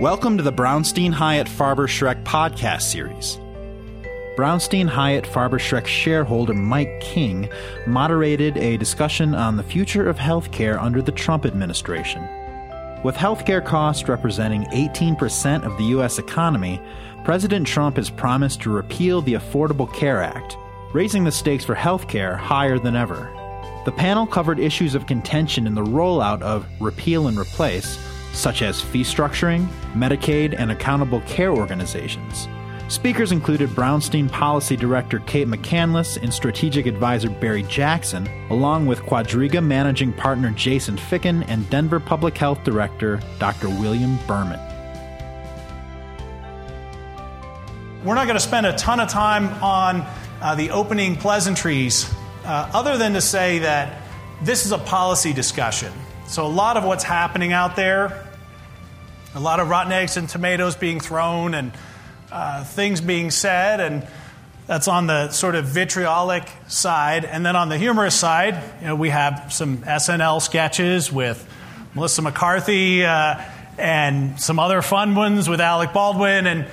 Welcome to the Brownstein Hyatt Farber Schreck podcast series. Brownstein Hyatt Farber Schreck shareholder Mike King moderated a discussion on the future of healthcare under the Trump administration. With healthcare costs representing 18% of the U.S. economy, President Trump has promised to repeal the Affordable Care Act, raising the stakes for healthcare higher than ever. The panel covered issues of contention in the rollout of Repeal and Replace, such as fee structuring, Medicaid, and accountable care organizations. Speakers included Brownstein Policy Director Cate McCanless and Strategic Advisor Barry Jackson, along with Quadriga Managing Partner Jason Ficken and Denver Public Health Director Dr. William Burman. We're not going to spend a ton of time on the opening pleasantries, other than to say that this is a policy discussion. So a lot of what's happening out there, a lot of rotten eggs and tomatoes being thrown and things being said, and that's on the sort of vitriolic side. And then on the humorous side, we have some SNL sketches with Melissa McCarthy and some other fun ones with Alec Baldwin. And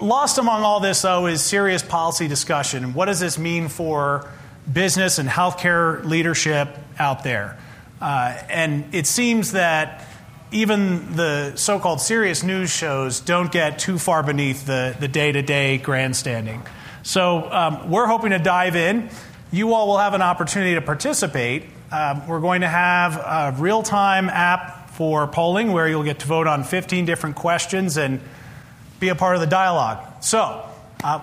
lost among all this, though, is serious policy discussion. What does this mean for business and healthcare leadership out there? And it seems that even the so-called serious news shows don't get too far beneath the day-to-day grandstanding. So we're hoping to dive in. You all will have an opportunity to participate. We're going to have a real-time app for polling where you'll get to vote on 15 different questions and be a part of the dialogue. So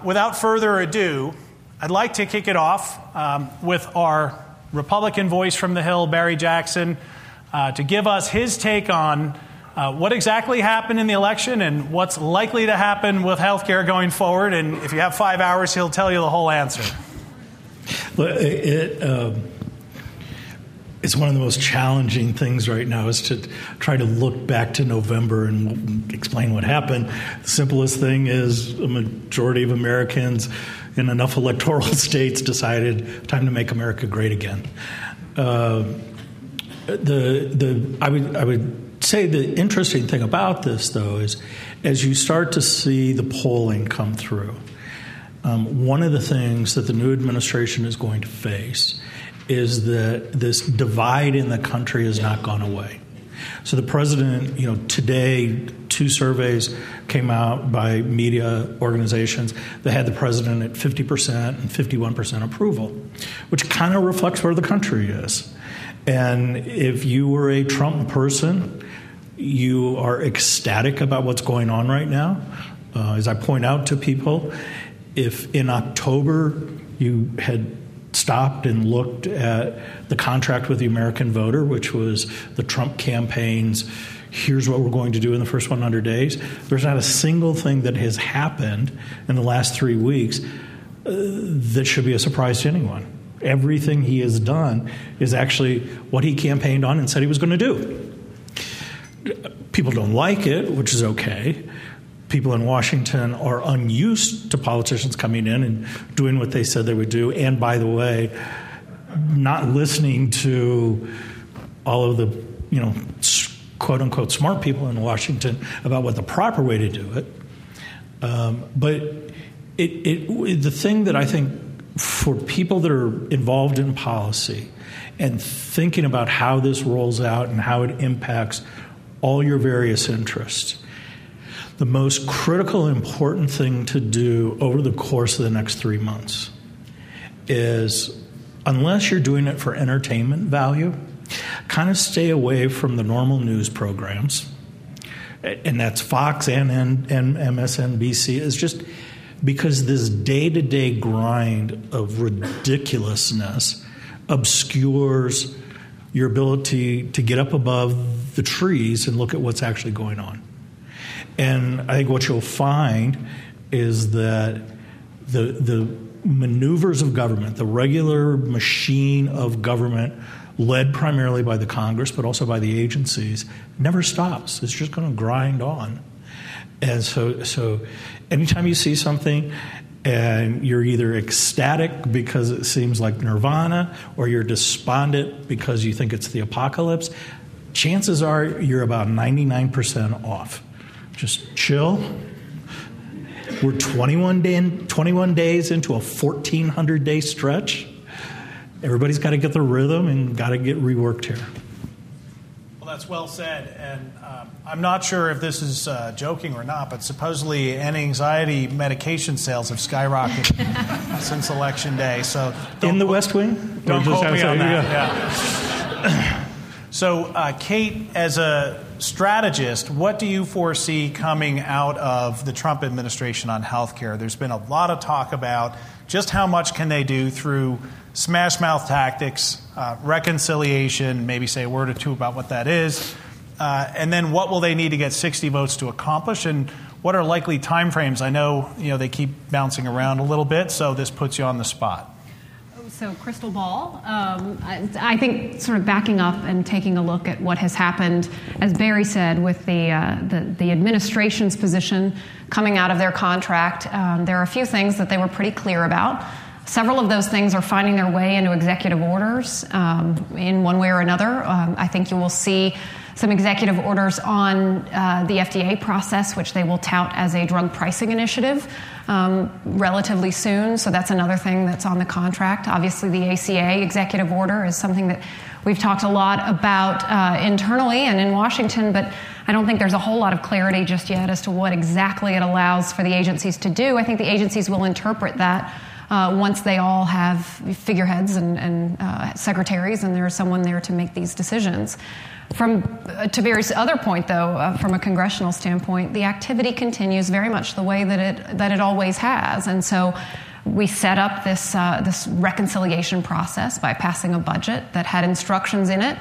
without further ado, I'd like to kick it off with our Republican voice from the Hill, Barry Jackson, to give us his take on what exactly happened in the election and what's likely to happen with healthcare going forward. And if you have 5 hours, he'll tell you the whole answer. It's one of the most challenging things right now is to try to look back to November and explain what happened. The simplest thing is a majority of Americans in enough electoral states decided time to make America great again. I would say the interesting thing about this, though, is as you start to see the polling come through, one of the things that the new administration is going to face is that this divide in the country has not gone away. So the president, today, two surveys came out by media organizations that had the president at 50% and 51% approval, which kind of reflects where the country is. And if you were a Trump person, you are ecstatic about what's going on right now. As I point out to people, if in October you had stopped and looked at the contract with the American voter, which was the Trump campaign's, here's what we're going to do in the first 100 days, there's not a single thing that has happened in the last 3 weeks that should be a surprise to anyone. Everything he has done is actually what he campaigned on and said he was going to do. People don't like it, which is okay. People in Washington are unused to politicians coming in and doing what they said they would do. And by the way, not listening to all of the, quote unquote smart people in Washington about what the proper way to do it. But the thing that I think for people that are involved in policy and thinking about how this rolls out and how it impacts all your various interests, the most critical important thing to do over the course of the next 3 months is, unless you're doing it for entertainment value, kind of stay away from the normal news programs. And that's Fox and MSNBC is just because this day-to-day grind of ridiculousness obscures your ability to get up above the trees and look at what's actually going on. And I think what you'll find is that the maneuvers of government, the regular machine of government led primarily by the Congress but also by the agencies, never stops. It's just going to grind on. And so anytime you see something and you're either ecstatic because it seems like nirvana or you're despondent because you think it's the apocalypse, chances are you're about 99% off. Just chill. We're 21 days into a 1,400-day stretch. Everybody's got to get their rhythm and got to get reworked here. Well, that's well said. And I'm not sure if this is joking or not, but supposedly anti-anxiety medication sales have skyrocketed since Election Day. So in the West Wing? Don't quote me on that. Yeah. So, Cate, as a strategist, what do you foresee coming out of the Trump administration on health care? There's been a lot of talk about just how much can they do through smash-mouth tactics, reconciliation, maybe say a word or two about what that is, and then what will they need to get 60 votes to accomplish, and what are likely timeframes? I know, they keep bouncing around a little bit, so this puts you on the spot. So crystal ball, I think sort of backing up and taking a look at what has happened, as Barry said, with the administration's position coming out of their contract, there are a few things that they were pretty clear about. Several of those things are finding their way into executive orders in one way or another. I think you will see some executive orders on the FDA process, which they will tout as a drug pricing initiative relatively soon. So that's another thing that's on the contract. Obviously, the ACA executive order is something that we've talked a lot about internally and in Washington, but I don't think there's a whole lot of clarity just yet as to what exactly it allows for the agencies to do. I think the agencies will interpret that once they all have figureheads and secretaries, and there's someone there to make these decisions. To Barry's other point, though, from a congressional standpoint, the activity continues very much the way that it always has, and so we set up this reconciliation process by passing a budget that had instructions in it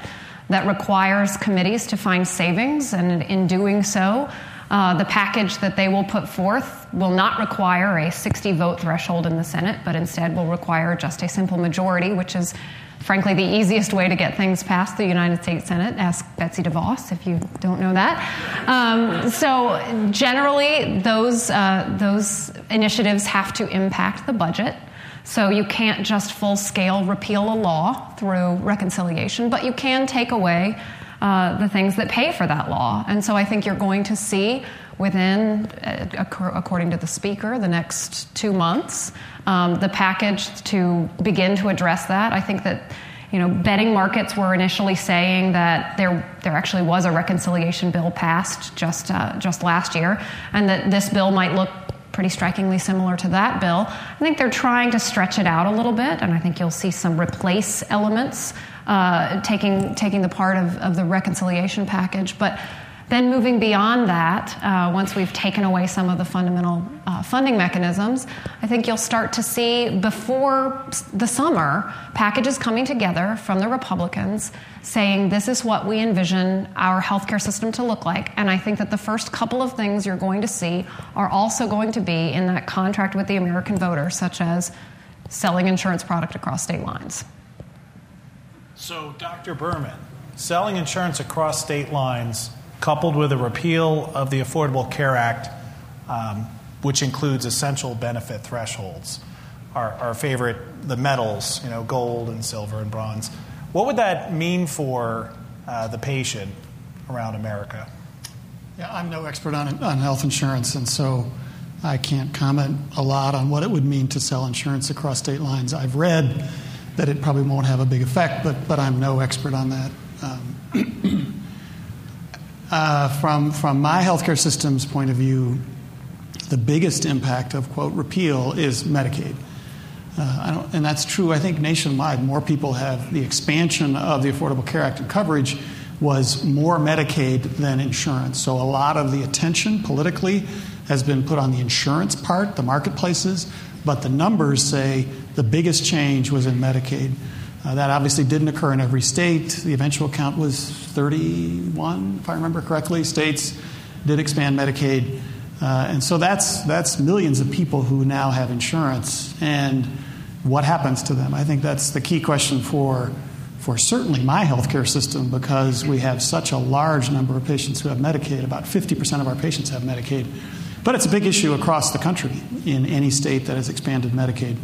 that requires committees to find savings, and in doing so, the package that they will put forth will not require a 60-vote threshold in the Senate, but instead will require just a simple majority, which is, frankly, the easiest way to get things past the United States Senate. Ask Betsy DeVos if you don't know that. So generally, those initiatives have to impact the budget. So you can't just full-scale repeal a law through reconciliation, but you can take away the things that pay for that law. And so I think you're going to see within, according to the Speaker, the next 2 months, the package to begin to address that. I think that, betting markets were initially saying that there actually was a reconciliation bill passed just last year, and that this bill might look pretty strikingly similar to that bill. I think they're trying to stretch it out a little bit, and I think you'll see some replace elements taking the part of the reconciliation package. But then moving beyond that, once we've taken away some of the fundamental funding mechanisms, I think you'll start to see before the summer packages coming together from the Republicans saying this is what we envision our healthcare system to look like. And I think that the first couple of things you're going to see are also going to be in that contract with the American voter, such as selling insurance product across state lines. So, Dr. Burman, selling insurance across state lines coupled with a repeal of the Affordable Care Act, which includes essential benefit thresholds, our favorite, the medals, gold and silver and bronze. What would that mean for the patient around America? Yeah, I'm no expert on health insurance, and so I can't comment a lot on what it would mean to sell insurance across state lines. I've read that it probably won't have a big effect, but I'm no expert on that. From my healthcare system's point of view, the biggest impact of, quote, repeal is Medicaid. And that's true, I think, nationwide. More people have the expansion of the Affordable Care Act, and coverage was more Medicaid than insurance. So a lot of the attention politically has been put on the insurance part, the marketplaces, but the numbers say the biggest change was in Medicaid. That obviously didn't occur in every state. The eventual count was 31, if I remember correctly. States did expand Medicaid. And so that's millions of people who now have insurance. And what happens to them? I think that's the key question for certainly my healthcare system, because we have such a large number of patients who have Medicaid. About 50% of our patients have Medicaid. But it's a big issue across the country in any state that has expanded Medicaid.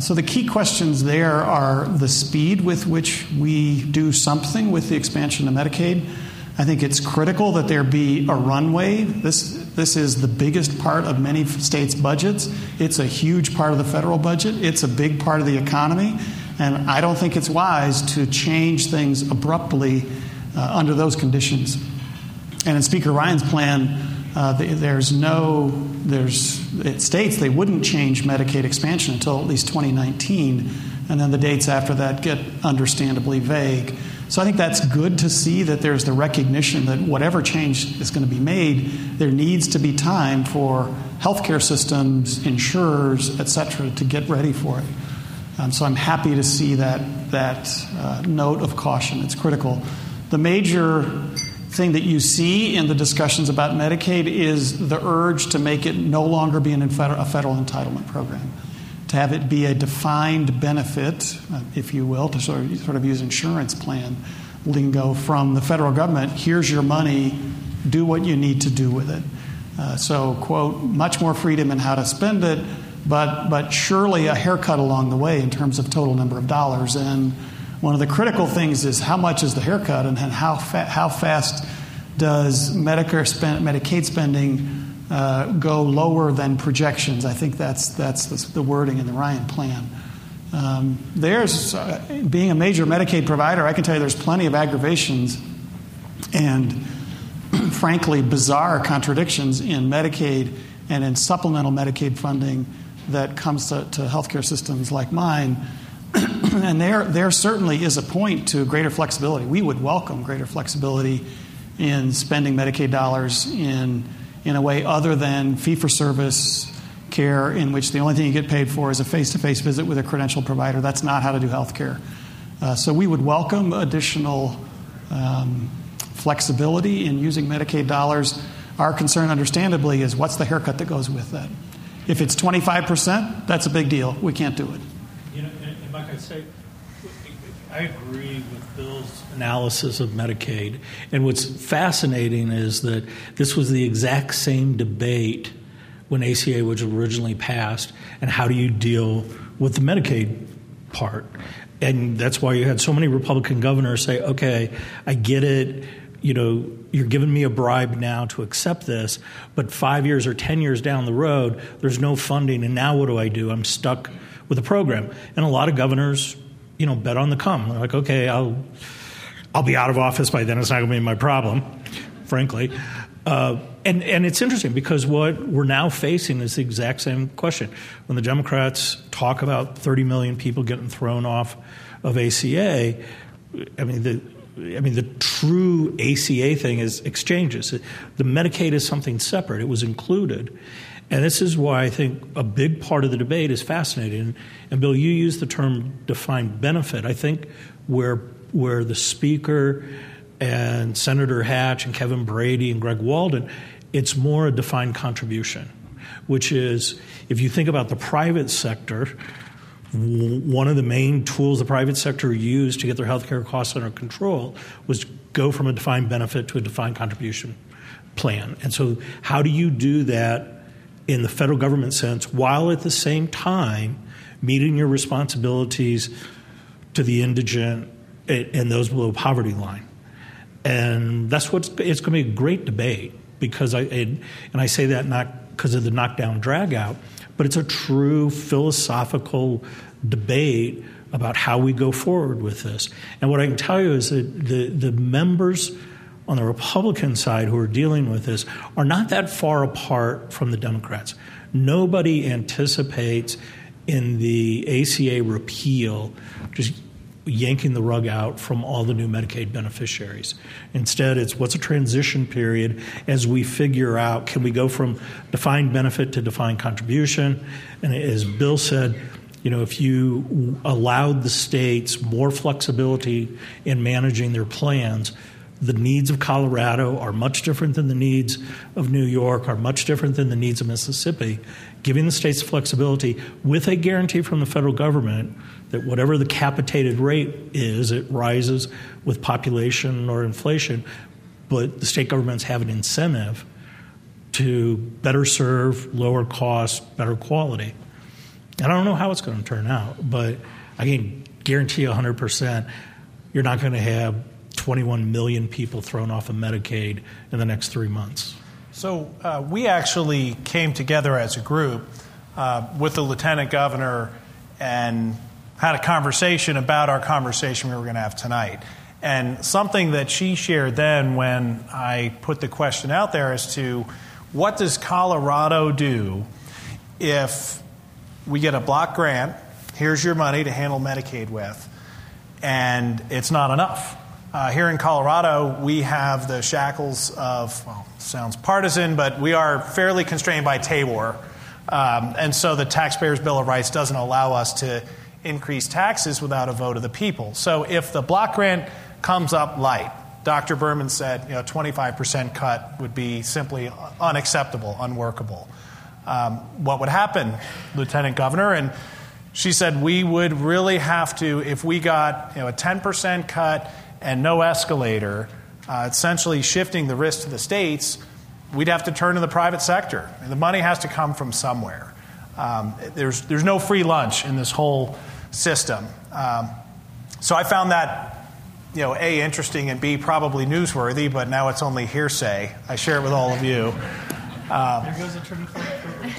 So the key questions there are the speed with which we do something with the expansion of Medicaid. I think it's critical that there be a runway. This is the biggest part of many states' budgets. It's a huge part of the federal budget. It's a big part of the economy. And I don't think it's wise to change things abruptly under those conditions. And in Speaker Ryan's plan, it states they wouldn't change Medicaid expansion until at least 2019. And then the dates after that get understandably vague. So I think that's good to see that there's the recognition that whatever change is going to be made, there needs to be time for healthcare systems, insurers, et cetera, to get ready for it. So I'm happy to see that note of caution. It's critical. The major thing that you see in the discussions about Medicaid is the urge to make it no longer be a federal entitlement program, to have it be a defined benefit, if you will, to sort of use insurance plan lingo from the federal government. Here's your money. Do what you need to do with it. So, quote, much more freedom in how to spend it, but surely a haircut along the way in terms of total number of dollars. And one of the critical things is how much is the haircut and how fast does Medicaid spending go lower than projections. I think that's the wording in the Ryan plan. Being a major Medicaid provider, I can tell you there's plenty of aggravations and, frankly, bizarre contradictions in Medicaid and in supplemental Medicaid funding that comes to healthcare systems like mine. And there certainly is a point to greater flexibility. We would welcome greater flexibility in spending Medicaid dollars in a way other than fee-for-service care in which the only thing you get paid for is a face-to-face visit with a credentialed provider. That's not how to do health care. So we would welcome additional flexibility in using Medicaid dollars. Our concern, understandably, is what's the haircut that goes with that? If it's 25%, that's a big deal. We can't do it. You know, and Mike, I'd say I agree with Bill's analysis of Medicaid. And what's fascinating is that this was the exact same debate when ACA was originally passed, and how do you deal with the Medicaid part? And that's why you had so many Republican governors say, okay, I get it. You know, you're giving me a bribe now to accept this, but 5 years or 10 years down the road, there's no funding, and now what do I do? I'm stuck with a program. And a lot of governors, you know, bet on the come. They're like, okay, I'll be out of office by then. It's not going to be my problem, frankly. And it's interesting because what we're now facing is the exact same question. When the Democrats talk about 30 million people getting thrown off of ACA, I mean the true ACA thing is exchanges. The Medicaid is something separate. It was included. And this is why I think a big part of the debate is fascinating. And, Bill, you used the term defined benefit. I think where the Speaker and Senator Hatch and Kevin Brady and Greg Walden, it's more a defined contribution, which is if you think about the private sector, one of the main tools the private sector used to get their health care costs under control was to go from a defined benefit to a defined contribution plan. And so how do you do that in the federal government sense, while at the same time meeting your responsibilities to the indigent and those below poverty line? And that's what it's going to be a great debate, because I say that not because of the knockdown drag out, but it's a true philosophical debate about how we go forward with this. And what I can tell you is that the members on the Republican side who are dealing with this are not that far apart from the Democrats. Nobody anticipates in the ACA repeal just yanking the rug out from all the new Medicaid beneficiaries. Instead, it's what's a transition period as we figure out, can we go from defined benefit to defined contribution? And as Bill said, you know, if you allowed the states more flexibility in managing their plans, the needs of Colorado are much different than the needs of New York, are much different than the needs of Mississippi. Giving the states flexibility with a guarantee from the federal government that whatever the capitated rate is, it rises with population or inflation, but the state governments have an incentive to better serve, lower cost, better quality. I don't know how it's going to turn out, but I can guarantee 100% you're not going to have 21 million people thrown off of Medicaid in the next 3 months. So we actually came together as a group with the lieutenant governor and had a conversation about our conversation we were going to have tonight. And something that she shared then when I put the question out there as to what does Colorado do if we get a block grant, here's your money to handle Medicaid with, and it's not enough. Here in Colorado, we have the shackles of, well, sounds partisan, but we are fairly constrained by TABOR. And so the Taxpayers' Bill of Rights doesn't allow us to increase taxes without a vote of the people. So if the block grant comes up light, Dr. Burman said, 25% cut would be simply unacceptable, unworkable. What would happen, Lieutenant Governor? And she said we would really have to, if we got a 10% cut and no escalator, essentially shifting the risk to the states, we'd have to turn to the private sector. And the money has to come from somewhere. There's no free lunch in this whole system. So I found that, A, interesting, and B, probably newsworthy, but now it's only hearsay. I share it with all of you. There goes a turn.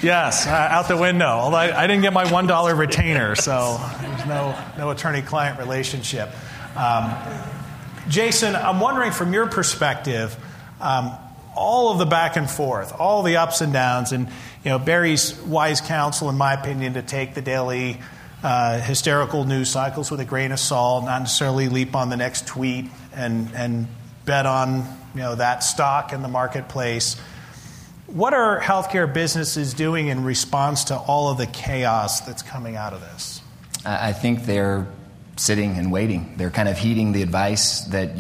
Yes, out the window. Although I didn't get my $1 retainer, so there's no attorney-client relationship. Jason, I'm wondering from your perspective, all of the back and forth, all the ups and downs, and Barry's wise counsel, in my opinion, to take the daily hysterical news cycles with a grain of salt, not necessarily leap on the next tweet and bet on that stock in the marketplace. What are healthcare businesses doing in response to all of the chaos that's coming out of this? I think they're sitting and waiting. They're kind of heeding the advice that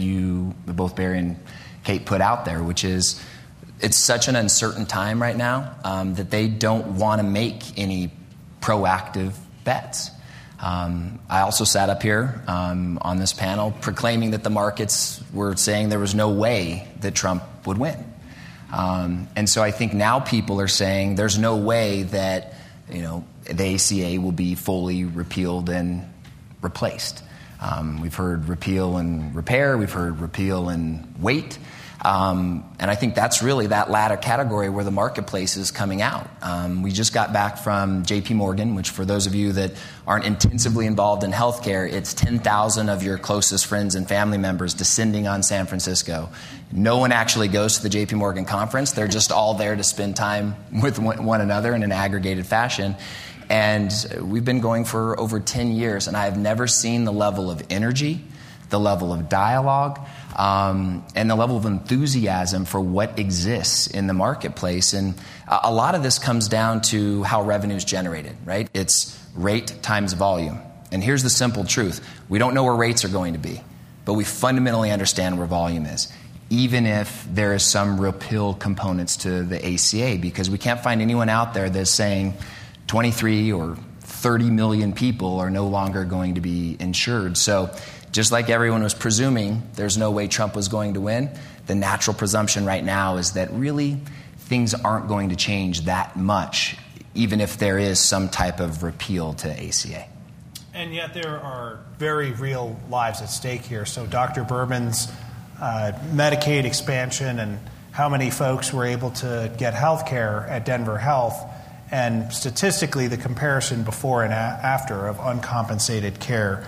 both Barry and Cate put out there, which is it's such an uncertain time right now that they don't want to make any proactive bets. I also sat up here on this panel proclaiming that the markets were saying there was no way that Trump would win. And so I think now people are saying there's no way that, the ACA will be fully repealed and replaced. We've heard repeal and repair. We've heard repeal and wait. And I think that's really that latter category where the marketplace is coming out. We just got back from J.P. Morgan, which for those of you that aren't intensively involved in healthcare, it's 10,000 of your closest friends and family members descending on San Francisco. No one actually goes to the J.P. Morgan conference. They're just all there to spend time with one another in an aggregated fashion. And we've been going for over 10 years, and I have never seen the level of energy, the level of dialogue, and the level of enthusiasm for what exists in the marketplace. And a lot of this comes down to how revenue is generated, right? It's rate times volume. And here's the simple truth. We don't know where rates are going to be, but we fundamentally understand where volume is, even if there is some repeal components to the ACA, because we can't find anyone out there that's saying 23 or 30 million people are no longer going to be insured. So just like everyone was presuming there's no way Trump was going to win, the natural presumption right now is that really things aren't going to change that much, even if there is some type of repeal to ACA. And yet there are very real lives at stake here. So Dr. Burman's Medicaid expansion and how many folks were able to get health care at Denver Health, and statistically the comparison before and after of uncompensated care.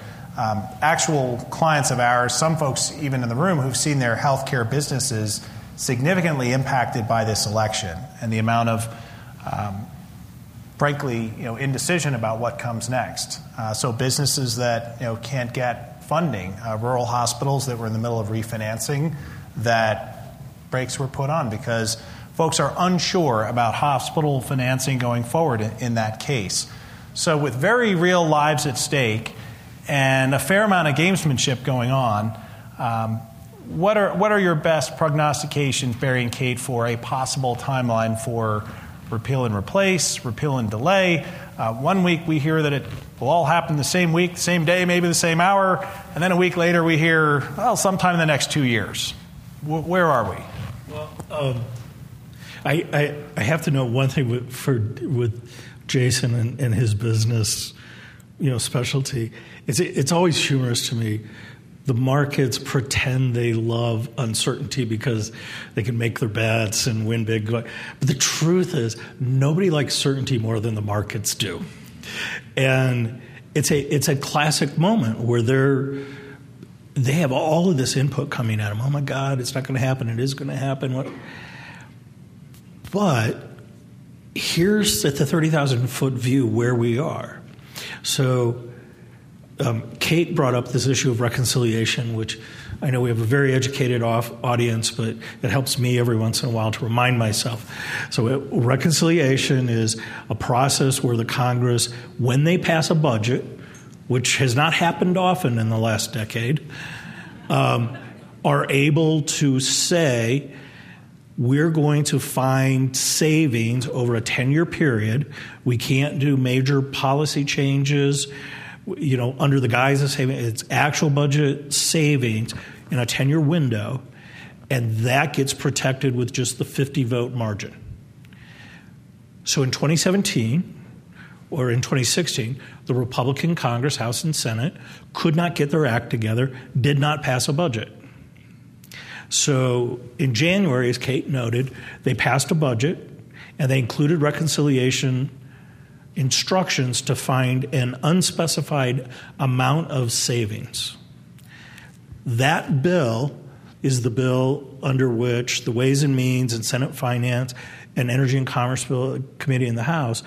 Actual clients of ours, some folks even in the room who've seen their healthcare businesses significantly impacted by this election and the amount of, frankly, indecision about what comes next. So businesses that can't get funding, rural hospitals that were in the middle of refinancing, that brakes were put on because folks are unsure about hospital financing going forward in that case. So with very real lives at stake and a fair amount of gamesmanship going on, what are your best prognostications, Barry and Cate, for a possible timeline for repeal and replace, repeal and delay? 1 week we hear that it will all happen the same week, the same day, maybe the same hour, and then a week later we hear, sometime in the next 2 years. Where are we? Well, I have to know one thing with Jason and his business, specialty, it's always humorous to me. The markets pretend they love uncertainty because they can make their bets and win big. But the truth is nobody likes certainty more than the markets do. And it's a classic moment where they have all of this input coming at them. Oh, my God, it's not going to happen. It is going to happen. But here's at the 30,000-foot view where we are. So Cate brought up this issue of reconciliation, which I know we have a very educated audience, but it helps me every once in a while to remind myself. So reconciliation is a process where the Congress, when they pass a budget, which has not happened often in the last decade, are able to say, we're going to find savings over a 10-year period. We can't do major policy changes, under the guise of savings. It's actual budget savings in a 10-year window, and that gets protected with just the 50-vote margin. So in 2017 or in 2016, the Republican Congress, House and Senate, could not get their act together, did not pass a budget. So in January, as Cate noted, they passed a budget, and they included reconciliation instructions to find an unspecified amount of savings. That bill is the bill under which the Ways and Means and Senate Finance and Energy and Commerce Bill Committee in the House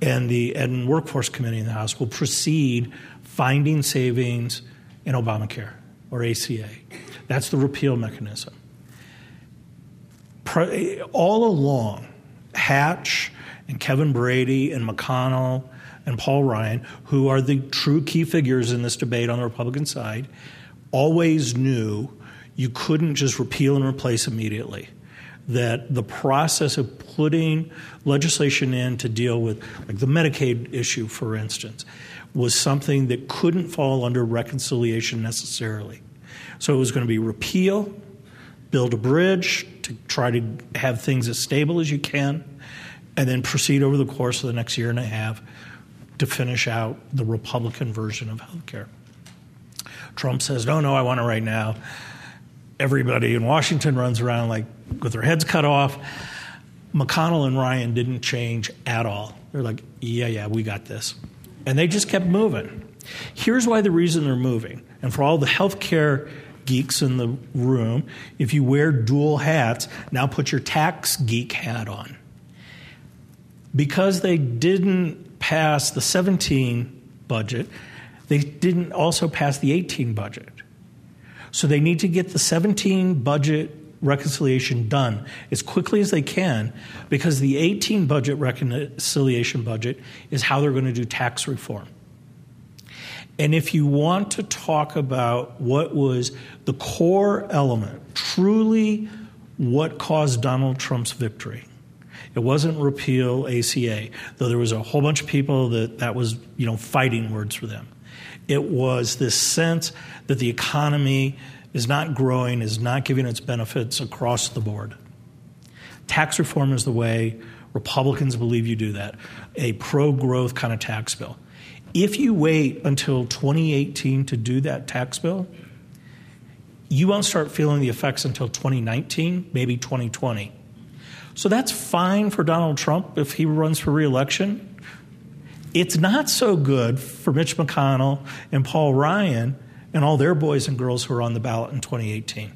and the Ed and Workforce Committee in the House will proceed finding savings in Obamacare or ACA. That's the repeal mechanism. All along, Hatch and Kevin Brady and McConnell and Paul Ryan, who are the true key figures in this debate on the Republican side, always knew you couldn't just repeal and replace immediately. That the process of putting legislation in to deal with, like the Medicaid issue, for instance, was something that couldn't fall under reconciliation necessarily. So it was going to be repeal, build a bridge to try to have things as stable as you can, and then proceed over the course of the next year and a half to finish out the Republican version of health care. Trump says, no, I want it right now. Everybody in Washington runs around like with their heads cut off. McConnell and Ryan didn't change at all. They're like, yeah, we got this. And they just kept moving. Here's why the reason they're moving. And for all the health care geeks in the room, if you wear dual hats, now put your tax geek hat on. Because they didn't pass the 17 budget, they didn't also pass the 18 budget. So they need to get the 17 budget reconciliation done as quickly as they can, because the 18 budget reconciliation budget is how they're going to do tax reform. And if you want to talk about what was the core element, truly what caused Donald Trump's victory, it wasn't repeal ACA, though there was a whole bunch of people that was, fighting words for them. It was this sense that the economy is not growing, is not giving its benefits across the board. Tax reform is the way Republicans believe you do that, a pro-growth kind of tax bill. If you wait until 2018 to do that tax bill, you won't start feeling the effects until 2019, maybe 2020. So that's fine for Donald Trump if he runs for re-election. It's not so good for Mitch McConnell and Paul Ryan and all their boys and girls who are on the ballot in 2018.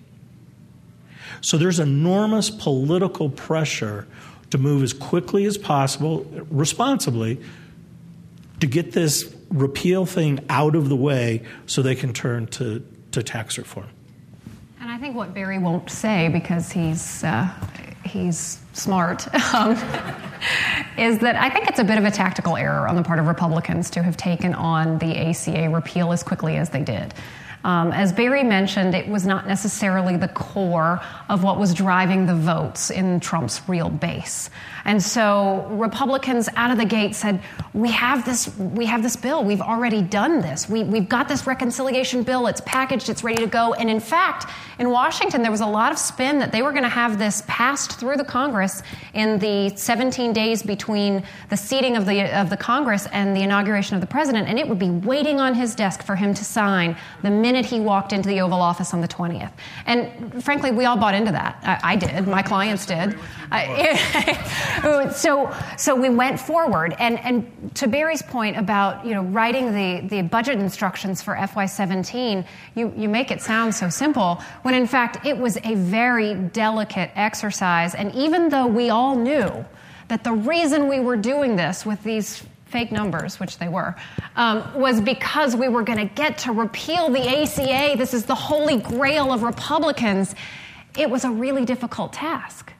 So there's enormous political pressure to move as quickly as possible, responsibly, to get this repeal thing out of the way so they can turn to tax reform. And I think what Barry won't say, because he's smart, is that I think it's a bit of a tactical error on the part of Republicans to have taken on the ACA repeal as quickly as they did. As Barry mentioned, it was not necessarily the core of what was driving the votes in Trump's real base. And so Republicans out of the gate said, we have this bill. We've already done this. We've got this reconciliation bill. It's packaged. It's ready to go. And in fact, in Washington, there was a lot of spin that they were going to have this passed through the Congress in the 17 days between the seating of the Congress and the inauguration of the president, and it would be waiting on his desk for him to sign the minute he walked into the Oval Office on the 20th. And frankly, we all bought into that. I did. My clients did. So we went forward. And to Barry's point about, you know, writing the budget instructions for FY17, you make it sound so simple, when in fact it was a very delicate exercise. And even though we all knew that the reason we were doing this with these fake numbers, which they were, was because we were going to get to repeal the ACA. This is the holy grail of Republicans. It was a really difficult task.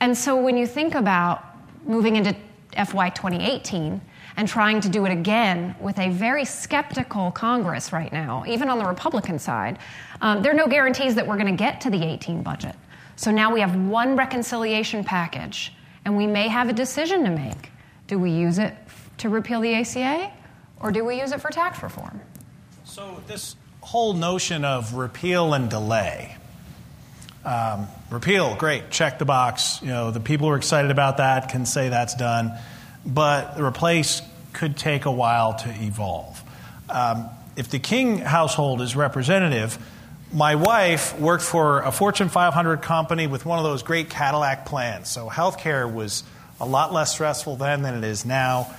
And so when you think about moving into FY 2018 and trying to do it again with a very skeptical Congress right now, even on the Republican side, there are no guarantees that we're going to get to the 18 budget. So now we have one reconciliation package, and we may have a decision to make. Do we use it to repeal the ACA, or do we use it for tax reform? So this whole notion of repeal and delay, repeal, great, check the box. You know, the people who are excited about that can say that's done, but replace could take a while to evolve. If the King household is representative, my wife worked for a Fortune 500 company with one of those great Cadillac plans. So healthcare was a lot less stressful then than it is now.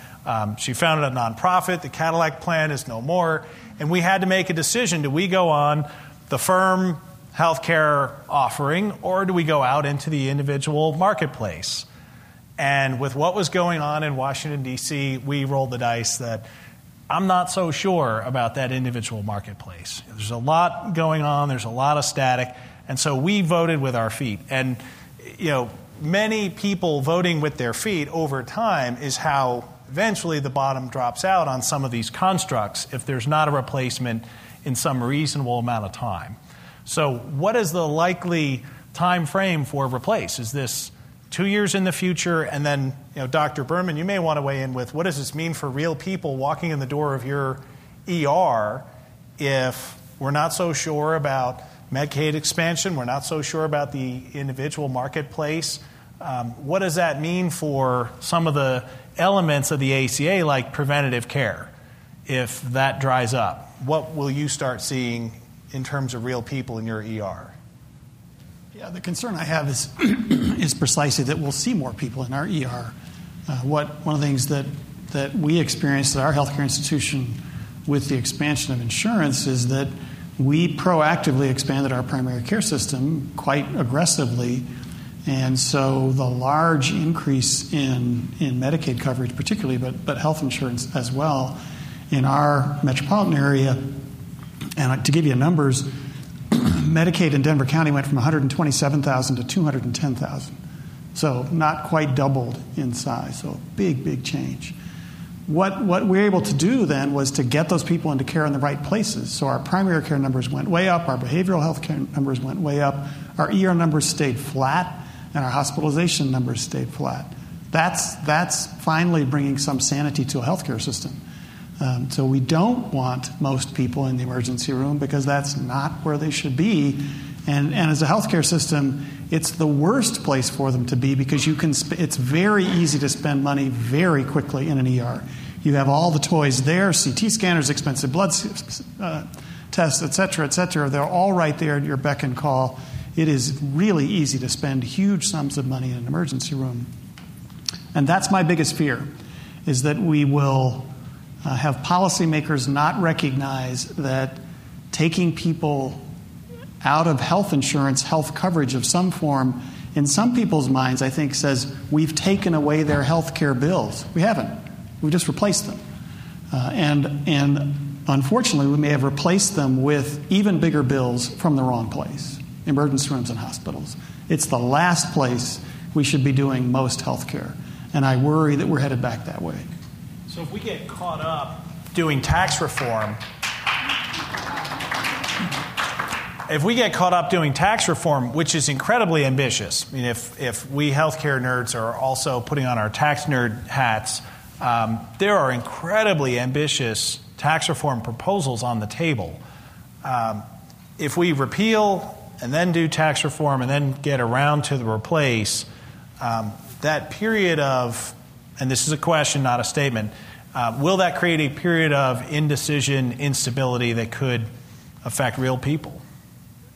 She founded a nonprofit. The Cadillac plan is no more. And we had to make a decision. Do we go on the firm healthcare offering, or do we go out into the individual marketplace? And with what was going on in Washington, D.C., we rolled the dice that I'm not so sure about that individual marketplace. There's a lot going on. There's a lot of static. And so we voted with our feet. And, you know, many people voting with their feet over time is how eventually the bottom drops out on some of these constructs if there's not a replacement in some reasonable amount of time. So what is the likely time frame for replace? Is this 2 years in the future? And then, you know, Dr. Burman, you may want to weigh in with what does this mean for real people walking in the door of your ER if we're not so sure about Medicaid expansion, we're not so sure about the individual marketplace. What does that mean for some of the elements of the ACA, like preventative care? If that dries up, what will you start seeing in terms of real people in your ER? Yeah, the concern I have is is precisely that we'll see more people in our ER. One of the things that we experienced at our healthcare institution with the expansion of insurance is that we proactively expanded our primary care system quite aggressively. And so the large increase in Medicaid coverage particularly, but health insurance as well, in our metropolitan area, and to give you numbers, Medicaid in Denver County went from 127,000 to 210,000. So not quite doubled in size. So big, big change. What we were able to do then was to get those people into care in the right places. So our primary care numbers went way up. Our behavioral health care numbers went way up. Our ER numbers stayed flat. And our hospitalization numbers stayed flat. That's finally bringing some sanity to a healthcare system. So we don't want most people in the emergency room because that's not where they should be. And as a healthcare system, it's the worst place for them to be because you can. It's very easy to spend money very quickly in an ER. You have all the toys there: CT scanners, expensive blood tests, et cetera, et cetera. They're all right there at your beck and call. It is really easy to spend huge sums of money in an emergency room. And that's my biggest fear, is that we will have policymakers not recognize that taking people out of health insurance, health coverage of some form, in some people's minds, I think, says we've taken away their health care bills. We haven't. We just replaced them. And unfortunately, we may have replaced them with even bigger bills from the wrong place. Emergency rooms and hospitals. It's the last place we should be doing most health care. And I worry that we're headed back that way. So if we get caught up doing tax reform, if we get caught up doing tax reform, which is incredibly ambitious, I mean, if we healthcare nerds are also putting on our tax nerd hats, there are incredibly ambitious tax reform proposals on the table. If we repeal and then do tax reform and then get around to the replace, that period of, and this is a question, not a statement, will that create a period of indecision, instability that could affect real people?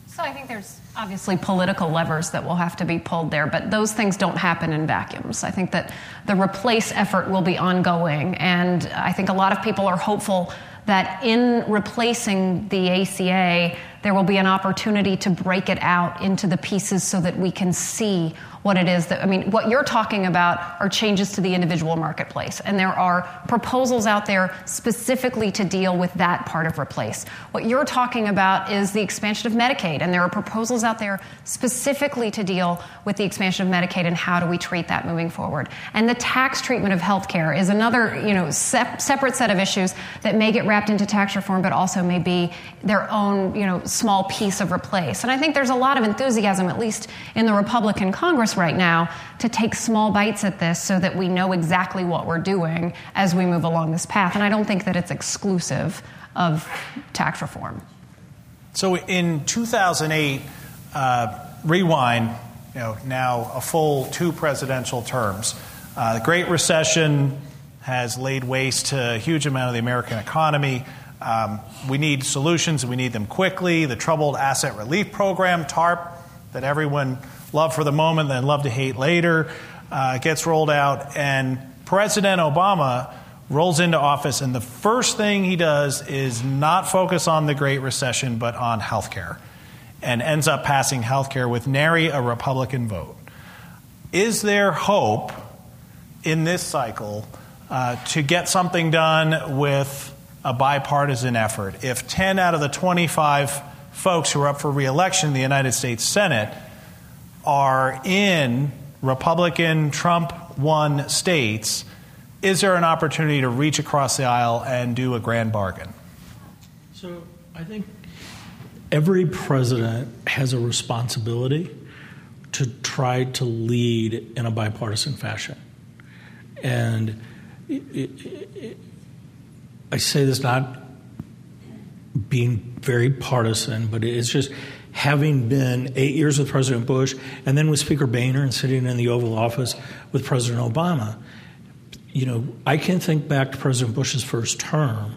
So I think there's obviously political levers that will have to be pulled there, but those things don't happen in vacuums. I think that the replace effort will be ongoing, and I think a lot of people are hopeful that in replacing the ACA, there will be an opportunity to break it out into the pieces so that we can see what it is that, I mean, what you're talking about are changes to the individual marketplace. And there are proposals out there specifically to deal with that part of replace. What you're talking about is the expansion of Medicaid. And there are proposals out there specifically to deal with the expansion of Medicaid and how do we treat that moving forward. And the tax treatment of healthcare is another, you know, separate set of issues that may get wrapped into tax reform, but also may be their own, you know, small piece of replace. And I think there's a lot of enthusiasm, at least in the Republican Congress right now, to take small bites at this so that we know exactly what we're doing as we move along this path. And I don't think that it's exclusive of tax reform. So in 2008, rewind, you know, now a full 2 presidential terms. The Great Recession has laid waste to a huge amount of the American economy. We need solutions, and we need them quickly. The Troubled Asset Relief Program, TARP, that everyone love for the moment, then love to hate later, gets rolled out. And President Obama rolls into office, and the first thing he does is not focus on the Great Recession, but on healthcare, and ends up passing healthcare with nary a Republican vote. Is there hope in this cycle to get something done with a bipartisan effort? If 10 out of the 25 folks who are up for re-election in the United States Senate are in Republican Trump-won states, is there an opportunity to reach across the aisle and do a grand bargain? So I think every president has a responsibility to try to lead in a bipartisan fashion. And I say this not being very partisan, but it's just, having been 8 years with President Bush and then with Speaker Boehner and sitting in the Oval Office with President Obama, you know, I can think back to President Bush's first term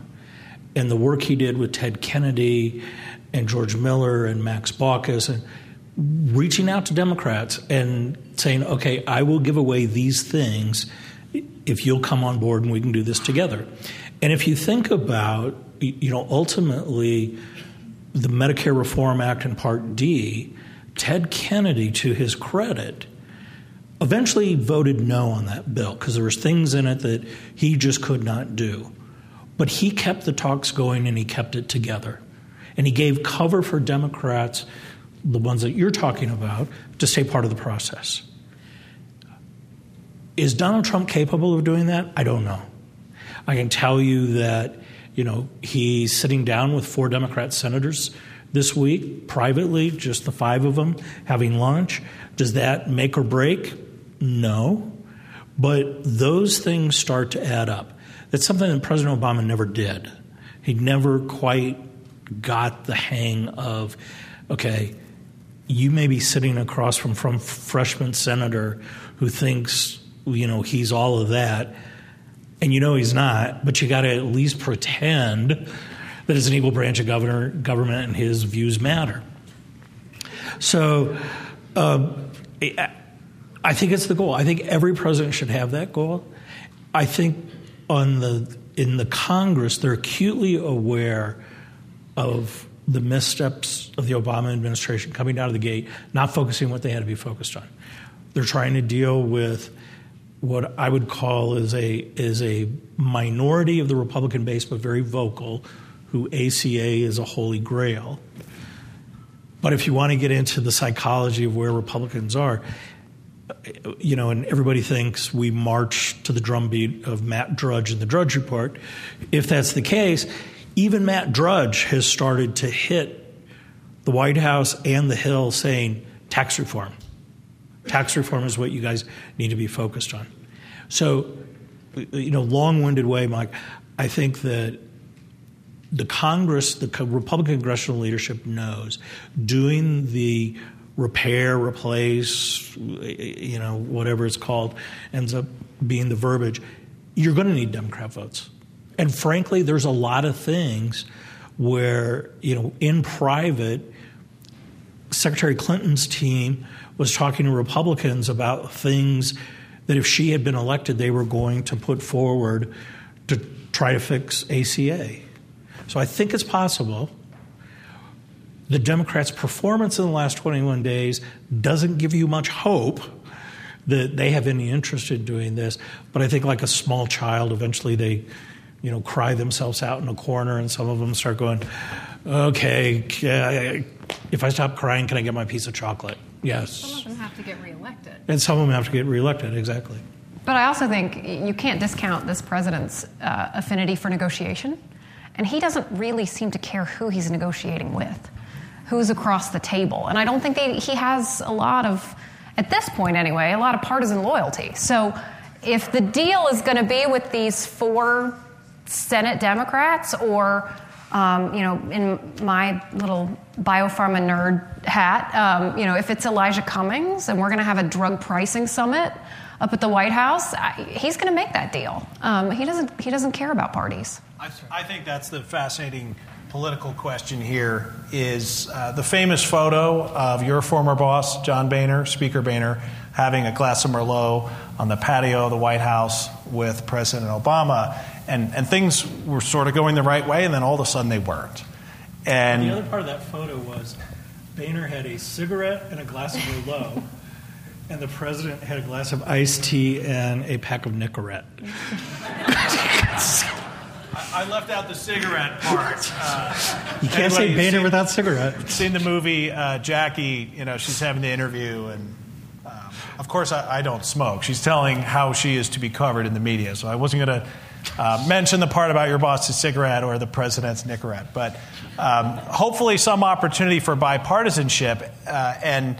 and the work he did with Ted Kennedy and George Miller and Max Baucus and reaching out to Democrats and saying, okay, I will give away these things if you'll come on board and we can do this together. And if you think about, you know, ultimately the Medicare Reform Act in Part D, Ted Kennedy, to his credit, eventually voted no on that bill because there was things in it that he just could not do. But he kept the talks going and he kept it together. And he gave cover for Democrats, the ones that you're talking about, to stay part of the process. Is Donald Trump capable of doing that? I don't know. I can tell you that, you know, he's sitting down with 4 Democrat senators this week, privately, just the 5 of them, having lunch. Does that make or break? No. But those things start to add up. That's something that President Obama never did. He never quite got the hang of, okay, you may be sitting across from freshman senator who thinks, you know, he's all of that, and you know he's not, but you got to at least pretend that it's an equal branch of government and his views matter. So I think it's the goal. I think every president should have that goal. I think in the Congress, they're acutely aware of the missteps of the Obama administration coming out of the gate, not focusing on what they had to be focused on. They're trying to deal with what I would call is a minority of the Republican base, but very vocal, who ACA is a holy grail. But if you want to get into the psychology of where Republicans are, you know, and everybody thinks we march to the drumbeat of Matt Drudge and the Drudge Report. If that's the case, even Matt Drudge has started to hit the White House and the Hill saying tax reform. Tax reform is what you guys need to be focused on. So, you know, long-winded way, Mike, I think that the Congress, the Republican congressional leadership knows doing the repair, replace, you know, whatever it's called, ends up being the verbiage, you're going to need Democrat votes. And frankly, there's a lot of things where, you know, in private, Secretary Clinton's team was talking to Republicans about things that if she had been elected, they were going to put forward to try to fix ACA. So I think it's possible. The Democrats' performance in the last 21 days doesn't give you much hope that they have any interest in doing this. But I think like a small child, eventually they, you know, cry themselves out in a corner and some of them start going, okay, if I stop crying, can I get my piece of chocolate? Yes. Some of them have to get reelected. And some of them have to get reelected, exactly. But I also think you can't discount this president's affinity for negotiation. And he doesn't really seem to care who he's negotiating with, who's across the table. And I don't think he has a lot of, at this point anyway, a lot of partisan loyalty. So if the deal is going to be with these four Senate Democrats or, you know, in my little biopharma nerd hat, you know, if it's Elijah Cummings and we're going to have a drug pricing summit up at the White House, he's going to make that deal. He doesn't care about parties. I think that's the fascinating political question here is the famous photo of your former boss, John Boehner, Speaker Boehner, having a glass of Merlot on the patio of the White House with President Obama. And things were sort of going the right way, and then all of a sudden they weren't. And the other part of that photo was Boehner had a cigarette and a glass of Merlot. And the president had a glass of iced tea and a pack of Nicorette. I left out the cigarette part. You can't say Boehner without cigarette. Seen the movie Jackie? You know, she's having the interview, and of course I don't smoke. She's telling how she is to be covered in the media, so I wasn't going to mention the part about your boss's cigarette or the president's Nicorette. But hopefully, some opportunity for bipartisanship and.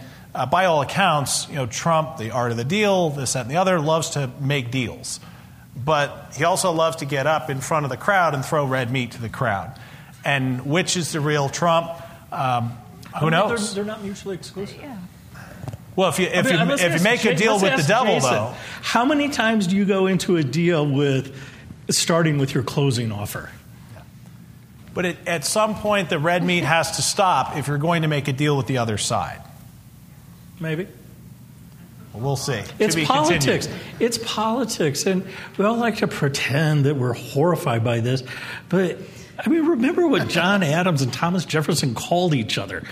By all accounts, you know, Trump, the art of the deal, this, that, and the other, loves to make deals. But he also loves to get up in front of the crowd and throw red meat to the crowd. And which is the real Trump? Who knows? They're not mutually exclusive. Yeah. Well, if you make a deal with the devil, Jason, though. How many times do you go into a deal with starting with your closing offer? Yeah. But at some point, the red meat has to stop if you're going to make a deal with the other side. Maybe. We'll see. It's politics. Continued. It's politics. And we all like to pretend that we're horrified by this. But, I mean, remember what John Adams and Thomas Jefferson called each other.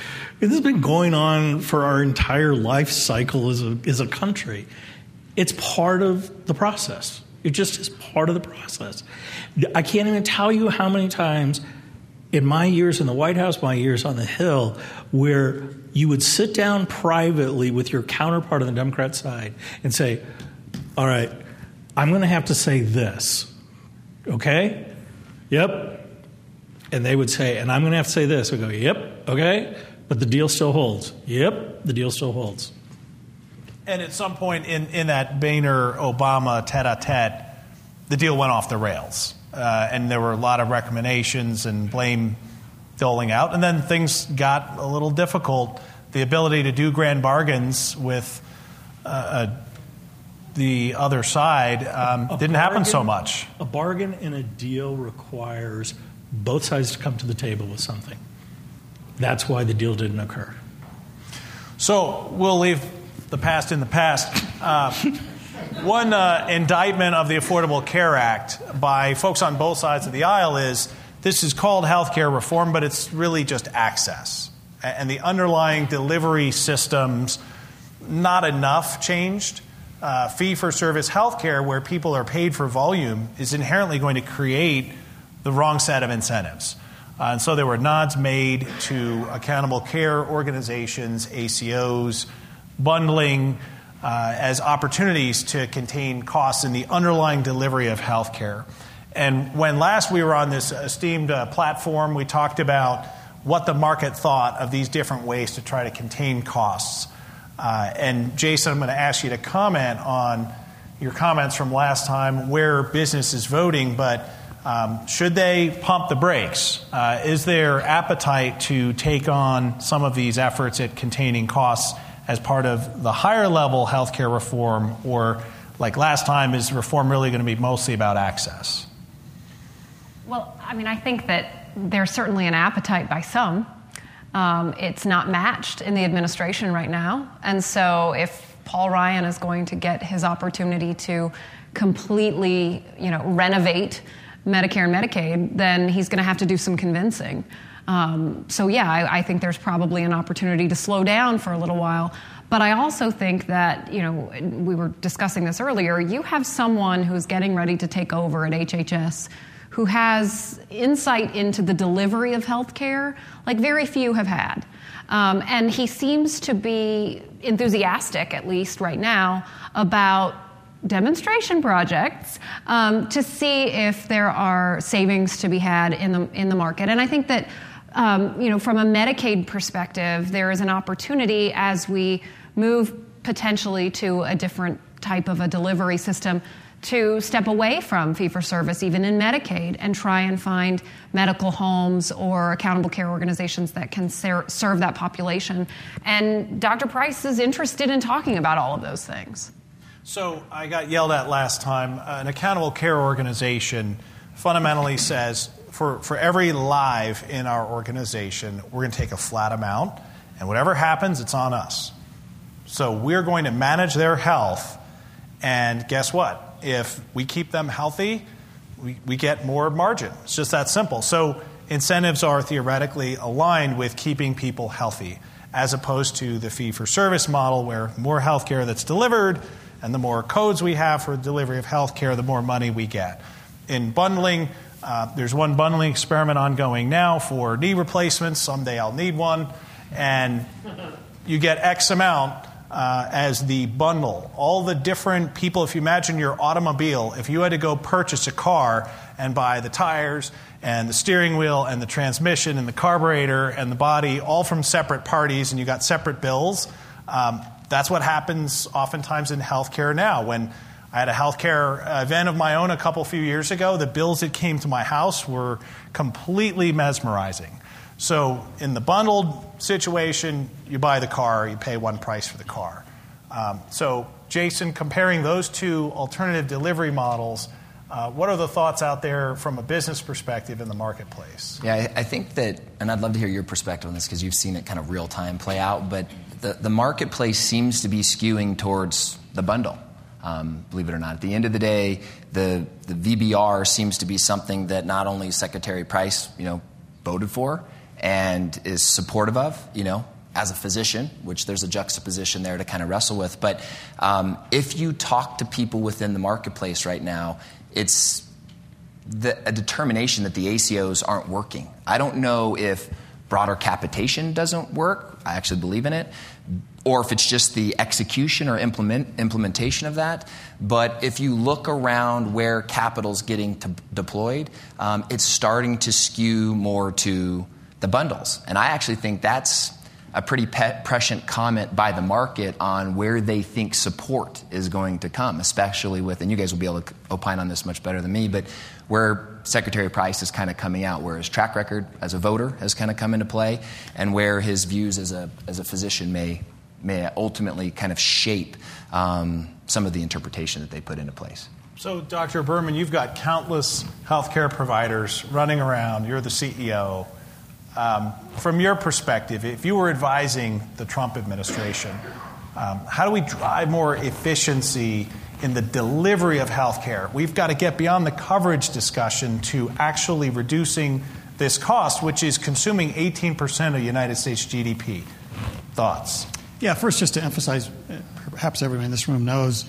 This has been going on for our entire life cycle as a country. It's part of the process. It just is part of the process. I can't even tell you how many times in my years in the White House, my years on the Hill, where you would sit down privately with your counterpart on the Democrat side and say, all right, I'm going to have to say this, okay? Yep. And they would say, and I'm going to have to say this. We go, yep, okay, but the deal still holds. Yep, the deal still holds. And at some point in that Boehner-Obama tête-à-tête, the deal went off the rails. And there were a lot of recommendations and blame doling out. And then things got a little difficult. The ability to do grand bargains with the other side didn't happen so much. A bargain in a deal requires both sides to come to the table with something. That's why the deal didn't occur. So we'll leave the past in the past. One indictment of the Affordable Care Act by folks on both sides of the aisle is this is called health care reform, but it's really just access. And the underlying delivery systems, not enough changed. Fee-for-service health care, where people are paid for volume, is inherently going to create the wrong set of incentives. And so there were nods made to accountable care organizations, ACOs, bundling, as opportunities to contain costs in the underlying delivery of health care. And when last we were on this esteemed platform, we talked about what the market thought of these different ways to try to contain costs. And Jason, I'm going to ask you to comment on your comments from last time where business is voting, but should they pump the brakes? Is there appetite to take on some of these efforts at containing costs as part of the higher level healthcare reform, or like last time, is reform really going to be mostly about access? Well, I mean, I think that there's certainly an appetite by some. It's not matched in the administration right now. And so if Paul Ryan is going to get his opportunity to completely, renovate Medicare and Medicaid, then he's going to have to do some convincing. So yeah, I think there's probably an opportunity to slow down for a little while. But I also think that, we were discussing this earlier, you have someone who's getting ready to take over at HHS who has insight into the delivery of healthcare like very few have had. And he seems to be enthusiastic, at least right now, about demonstration projects to see if there are savings to be had in the market. And I think that from a Medicaid perspective, there is an opportunity as we move potentially to a different type of a delivery system to step away from fee-for-service, even in Medicaid, and try and find medical homes or accountable care organizations that can serve that population. And Dr. Price is interested in talking about all of those things. So I got yelled at last time. An accountable care organization fundamentally says, for every live in our organization, we're going to take a flat amount, and whatever happens, it's on us. So we're going to manage their health, and guess what? If we keep them healthy, we get more margin. It's just that simple. So incentives are theoretically aligned with keeping people healthy, as opposed to the fee-for-service model where more healthcare that's delivered and the more codes we have for delivery of healthcare, the more money we get. In bundling, there's one bundling experiment ongoing now for knee replacements. Someday I'll need one. And you get X amount as the bundle, all the different people. If you imagine your automobile, if you had to go purchase a car and buy the tires and the steering wheel and the transmission and the carburetor and the body, all from separate parties, and you got separate bills, that's what happens oftentimes in healthcare now. When I had a healthcare event of my own a few years ago, the bills that came to my house were completely mesmerizing. So in the bundled situation, you buy the car, you pay one price for the car. So Jason, comparing those two alternative delivery models, what are the thoughts out there from a business perspective in the marketplace? Yeah, I think that, and I'd love to hear your perspective on this because you've seen it kind of real time play out, but the marketplace seems to be skewing towards the bundle. Believe it or not. At the end of the day, the VBR seems to be something that not only Secretary Price, voted for, and is supportive of, as a physician, which there's a juxtaposition there to kind of wrestle with. But if you talk to people within the marketplace right now, it's a determination that the ACOs aren't working. I don't know if broader capitation doesn't work. I actually believe in it. Or if it's just the execution or implementation of that. But if you look around where capital's getting deployed, it's starting to skew more to the bundles. And I actually think that's a pretty prescient comment by the market on where they think support is going to come, especially with, and you guys will be able to opine on this much better than me, but where Secretary Price is kind of coming out, where his track record as a voter has kind of come into play, and where his views as a physician may ultimately kind of shape some of the interpretation that they put into place. So, Dr. Burman, you've got countless healthcare providers running around. You're the CEO. From your perspective, if you were advising the Trump administration, how do we drive more efficiency in the delivery of healthcare? We've got to get beyond the coverage discussion to actually reducing this cost, which is consuming 18% of United States GDP. Thoughts? Yeah, first, just to emphasize, perhaps everyone in this room knows,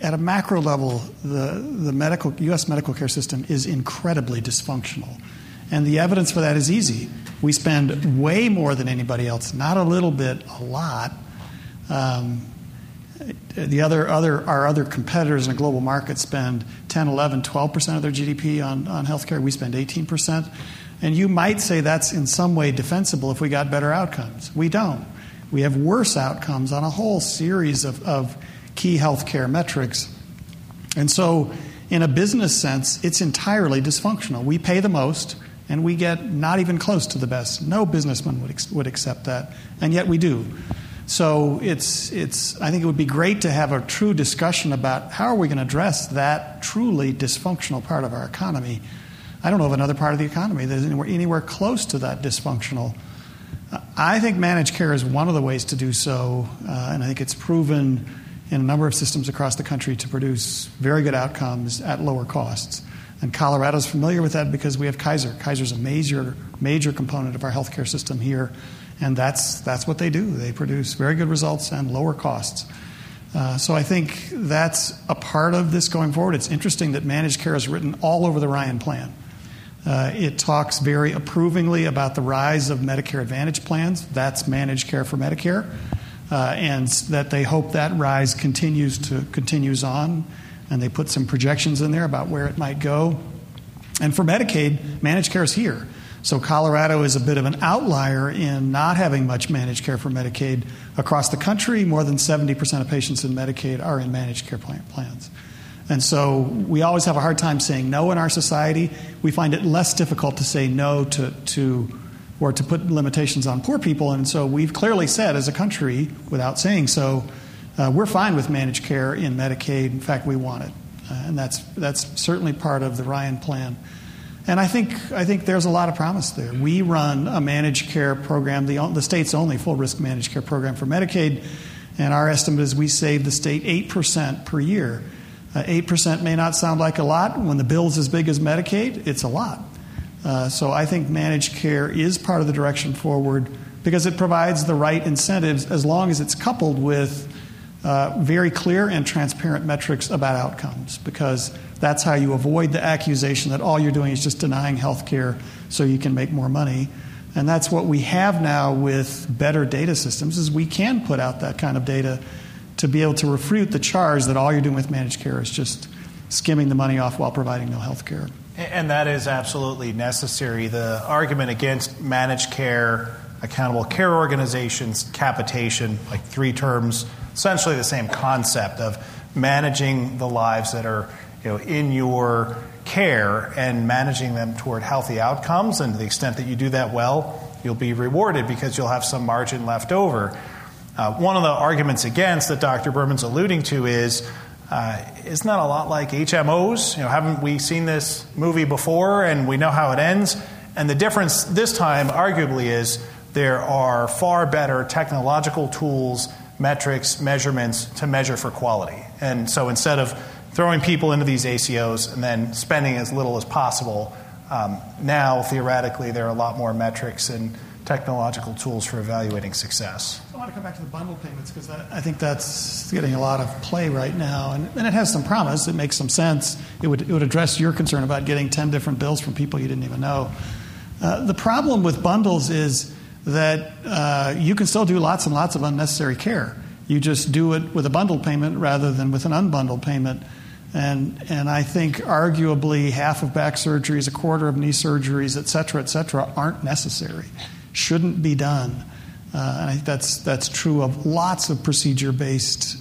at a macro level, the U.S. medical care system is incredibly dysfunctional. And the evidence for that is easy. We spend way more than anybody else, not a little bit, a lot. Our other competitors in the global market spend 10, 11, 12% of their GDP on healthcare. We spend 18%. And you might say that's in some way defensible if we got better outcomes. We don't. We have worse outcomes on a whole series of key healthcare metrics. And so in a business sense, it's entirely dysfunctional. We pay the most, and we get not even close to the best. No businessman would accept that, and yet we do. So it's. I think it would be great to have a true discussion about how are we going to address that truly dysfunctional part of our economy. I don't know of another part of the economy that is anywhere close to that dysfunctional. I think managed care is one of the ways to do so, and I think it's proven in a number of systems across the country to produce very good outcomes at lower costs. And Colorado's familiar with that because we have Kaiser. Kaiser's a major component of our healthcare system here, and that's what they do. They produce very good results and lower costs. So I think that's a part of this going forward. It's interesting that managed care is written all over the Ryan plan. It talks very approvingly about the rise of Medicare Advantage plans. That's managed care for Medicare, and that they hope that rise continues on. And they put some projections in there about where it might go. And for Medicaid, managed care is here. So Colorado is a bit of an outlier in not having much managed care for Medicaid. Across the country, more than 70% of patients in Medicaid are in managed care plans. And so we always have a hard time saying no in our society. We find it less difficult to say no to put limitations on poor people. And so we've clearly said as a country, without saying so, we're fine with managed care in Medicaid. In fact, we want it. And that's certainly part of the Ryan plan. And I think there's a lot of promise there. We run a managed care program, the state's only full-risk managed care program for Medicaid, and our estimate is we save the state 8% per year. 8% may not sound like a lot. When the bill's as big as Medicaid, it's a lot. So I think managed care is part of the direction forward because it provides the right incentives as long as it's coupled with very clear and transparent metrics about outcomes, because that's how you avoid the accusation that all you're doing is just denying health care so you can make more money. And that's what we have now with better data systems, is we can put out that kind of data to be able to refute the charge that all you're doing with managed care is just skimming the money off while providing no health care. And that is absolutely necessary. The argument against managed care, accountable care organizations, capitation, like three terms, essentially the same concept of managing the lives that are, in your care and managing them toward healthy outcomes. And to the extent that you do that well, you'll be rewarded because you'll have some margin left over. One of the arguments against that Dr. Burman's alluding to is, isn't that a lot like HMOs? Haven't we seen this movie before and we know how it ends? And the difference this time arguably is there are far better technological tools, metrics, measurements to measure for quality. And so instead of throwing people into these ACOs and then spending as little as possible, now theoretically there are a lot more metrics and technological tools for evaluating success. I want to come back to the bundle payments because I think that's getting a lot of play right now. And it has some promise. It makes some sense. It would address your concern about getting 10 different bills from people you didn't even know. The problem with bundles is that you can still do lots and lots of unnecessary care. You just do it with a bundled payment rather than with an unbundled payment. And I think arguably half of back surgeries, a quarter of knee surgeries, et cetera, aren't necessary, shouldn't be done. And I think that's true of lots of procedure-based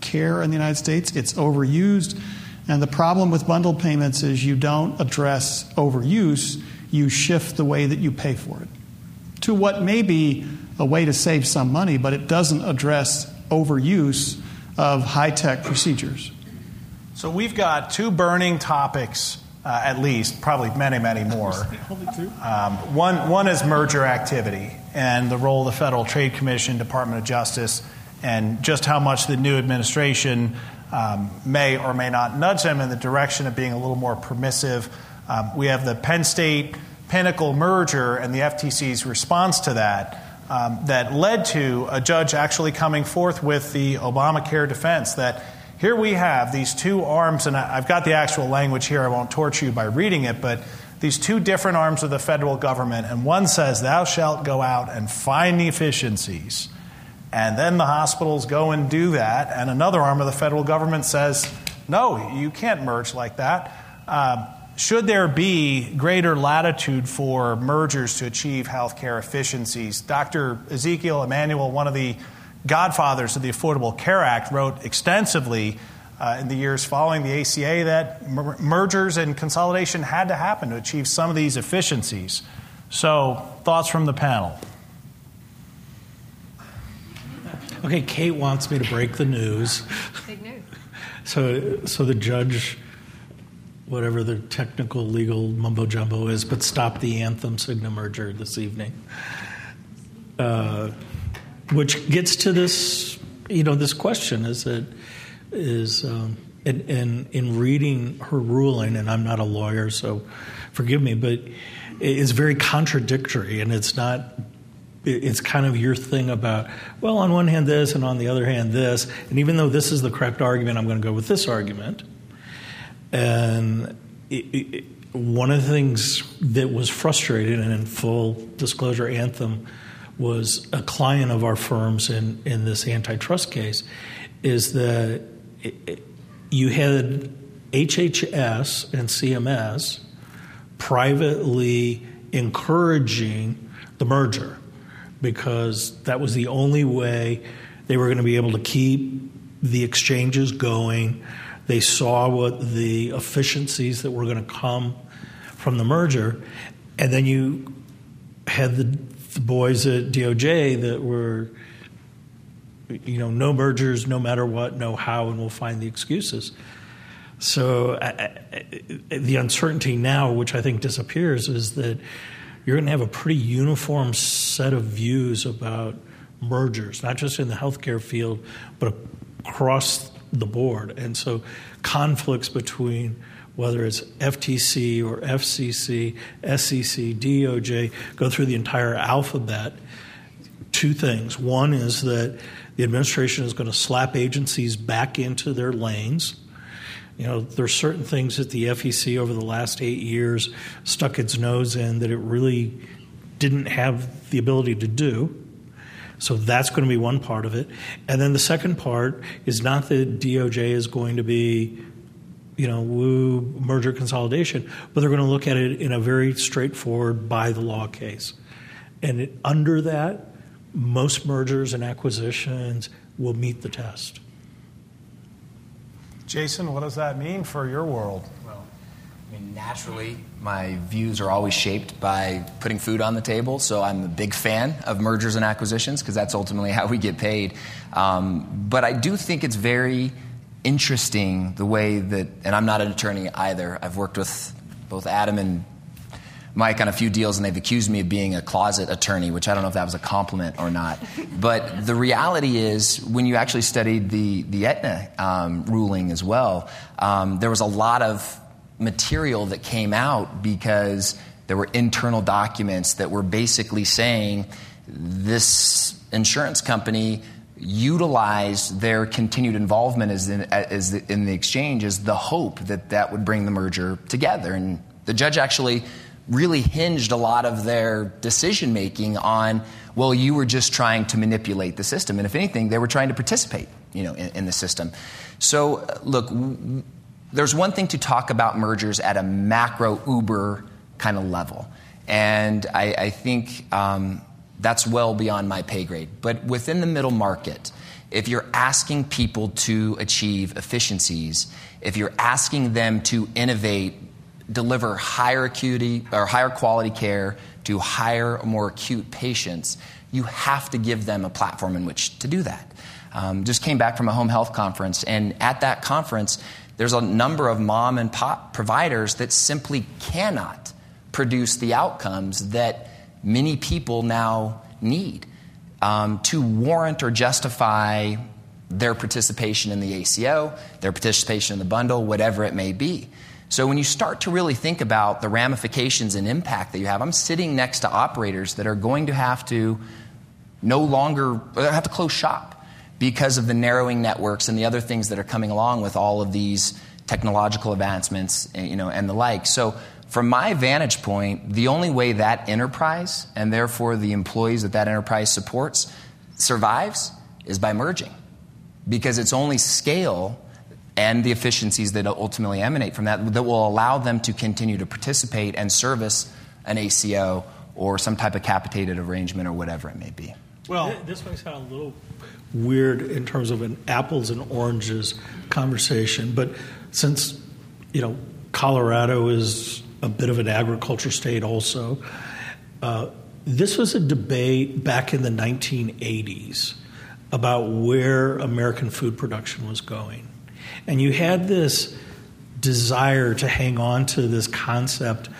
care in the United States. It's overused. And the problem with bundled payments is you don't address overuse. You shift the way that you pay for it to what may be a way to save some money, but it doesn't address overuse of high-tech procedures. So we've got two burning topics, at least, probably many, many more. One is merger activity and the role of the Federal Trade Commission, Department of Justice, and just how much the new administration may or may not nudge them in the direction of being a little more permissive. We have the Penn State Pinnacle merger and the FTC's response to that, that led to a judge actually coming forth with the Obamacare defense that here we have these two arms, and I've got the actual language here. I won't torture you by reading it, but these two different arms of the federal government, and one says, thou shalt go out and find efficiencies. And then the hospitals go and do that, and another arm of the federal government says, no, you can't merge like that. Should there be greater latitude for mergers to achieve healthcare efficiencies? Dr. Ezekiel Emanuel, one of the godfathers of the Affordable Care Act, wrote extensively in the years following the ACA that mergers and consolidation had to happen to achieve some of these efficiencies. So, thoughts from the panel. Okay, Kate wants me to break the news. Big news. So the judge, whatever the technical legal mumbo jumbo is, but stop the Anthem Cigna merger this evening, which gets to this, this question is that and in reading her ruling, and I'm not a lawyer, so forgive me, but it's very contradictory, and it's not. It's kind of your thing about, well, on one hand this and on the other hand this. And even though this is the correct argument, I'm going to go with this argument. And one of the things that was frustrating, and in full disclosure, Anthem was a client of our firm's in this antitrust case, is that you had HHS and CMS privately encouraging the merger, because that was the only way they were going to be able to keep the exchanges going. They saw what the efficiencies that were going to come from the merger. And then you had the boys at DOJ that were, no mergers, no matter what, no how, and we'll find the excuses. So the uncertainty now, which I think disappears, is that you're going to have a pretty uniform set of views about mergers, not just in the healthcare field, but across the board. And so conflicts between whether it's FTC or FCC, SEC, DOJ, go through the entire alphabet. Two things. One is that the administration is going to slap agencies back into their lanes. There's certain things that the FEC over the last 8 years stuck its nose in that it really didn't have the ability to do. So that's going to be one part of it. And then the second part is not that DOJ is going to be, woo merger consolidation, but they're going to look at it in a very straightforward by-the-law case. And under that, most mergers and acquisitions will meet the test. Jason, what does that mean for your world? Well, naturally, my views are always shaped by putting food on the table, so I'm a big fan of mergers and acquisitions because that's ultimately how we get paid. But I do think it's very interesting the way that, and I'm not an attorney either. I've worked with both Adam and Mike on a few deals, and they've accused me of being a closet attorney, which I don't know if that was a compliment or not. But the reality is, when you actually studied the Aetna ruling as well, there was a lot of material that came out because there were internal documents that were basically saying this insurance company utilized their continued involvement as in the exchange as the hope that would bring the merger together. And the judge actually really hinged a lot of their decision-making on, well, you were just trying to manipulate the system. And if anything, they were trying to participate, in the system. So, look, there's one thing to talk about mergers at a macro Uber kind of level. And I think that's well beyond my pay grade. But within the middle market, if you're asking people to achieve efficiencies, if you're asking them to innovate, deliver higher acuity or higher quality care to higher, more acute patients, you have to give them a platform in which to do that. Just came back from a home health conference, and at that conference, there's a number of mom and pop providers that simply cannot produce the outcomes that many people now need to warrant or justify their participation in the ACO, their participation in the bundle, whatever it may be. So when you start to really think about the ramifications and impact that you have, I'm sitting next to operators that are going to have to close shop because of the narrowing networks and the other things that are coming along with all of these technological advancements, and the like. So from my vantage point, the only way that enterprise and therefore the employees that enterprise survives is by merging, because it's only scale and the efficiencies that ultimately emanate from that, that will allow them to continue to participate and service an ACO or some type of capitated arrangement or whatever it may be. Well, this might sound a little weird in terms of an apples and oranges conversation, but since, Colorado is a bit of an agriculture state also, this was a debate back in the 1980s about where American food production was going. And you had this desire to hang on to this concept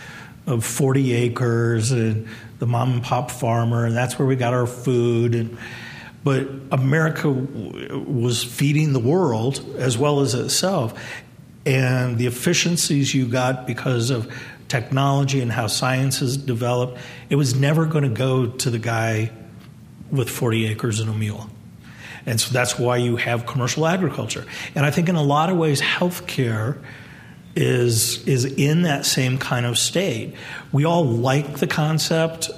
of 40 acres and the mom and pop farmer, and that's where we got our food. But America was feeding the world as well as itself. And the efficiencies you got because of technology and how science has developed, it was never going to go to the guy with 40 acres and a mule. And so that's why you have commercial agriculture. And I think in a lot of ways, healthcare is in that same kind of state. We all like the concept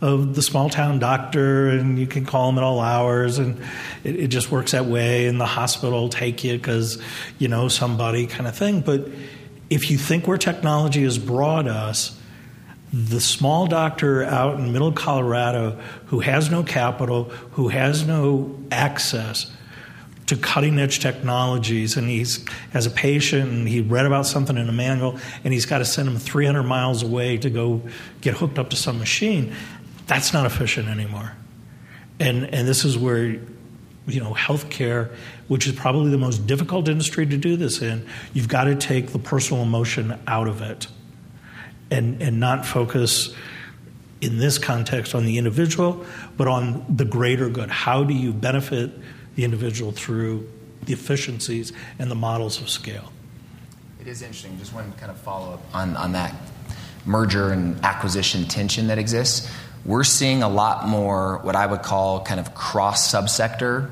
of the small town doctor, and you can call him at all hours, and it just works that way, and the hospital will take you because you know somebody kind of thing. But if you think where technology has brought us, the small doctor out in middle Colorado who has no capital, who has no access to cutting-edge technologies, and he's has a patient and he read about something in a manual and he's got to send him 300 miles away to go get hooked up to some machine, that's not efficient anymore. And this is where, healthcare, which is probably the most difficult industry to do this in, you've got to take the personal emotion out of it. And not focus in this context on the individual, but on the greater good. How do you benefit the individual through the efficiencies and the models of scale? It is interesting. Just one kind of follow-up on that merger and acquisition tension that exists. We're seeing a lot more what I would call kind of cross-subsector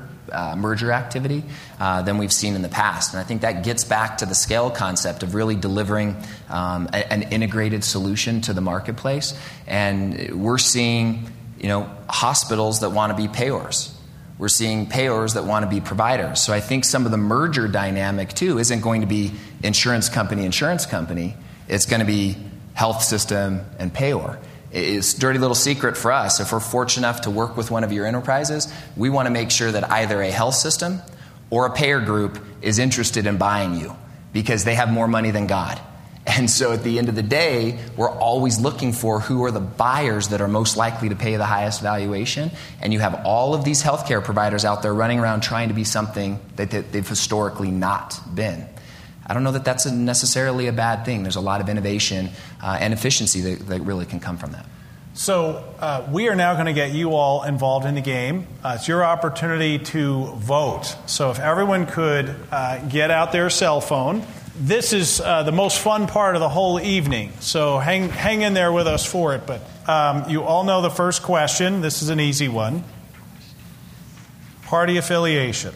merger activity than we've seen in the past. And I think that gets back to the scale concept of really delivering an integrated solution to the marketplace. And we're seeing, hospitals that want to be payors. We're seeing payors that want to be providers. So I think some of the merger dynamic, too, isn't going to be insurance company. It's going to be health system and payor. It's a dirty little secret for us. If we're fortunate enough to work with one of your enterprises, we want to make sure that either a health system or a payer group is interested in buying you because they have more money than God. And so at the end of the day, we're always looking for who are the buyers that are most likely to pay the highest valuation. And you have all of these healthcare providers out there running around trying to be something that they've historically not been. I don't know that that's necessarily a bad thing. There's a lot of innovation and efficiency that really can come from that. So we are now going to get you all involved in the game. It's your opportunity to vote. So if everyone could get out their cell phone. This is the most fun part of the whole evening. So hang in there with us for it. But you all know the first question. This is an easy one. Party affiliation.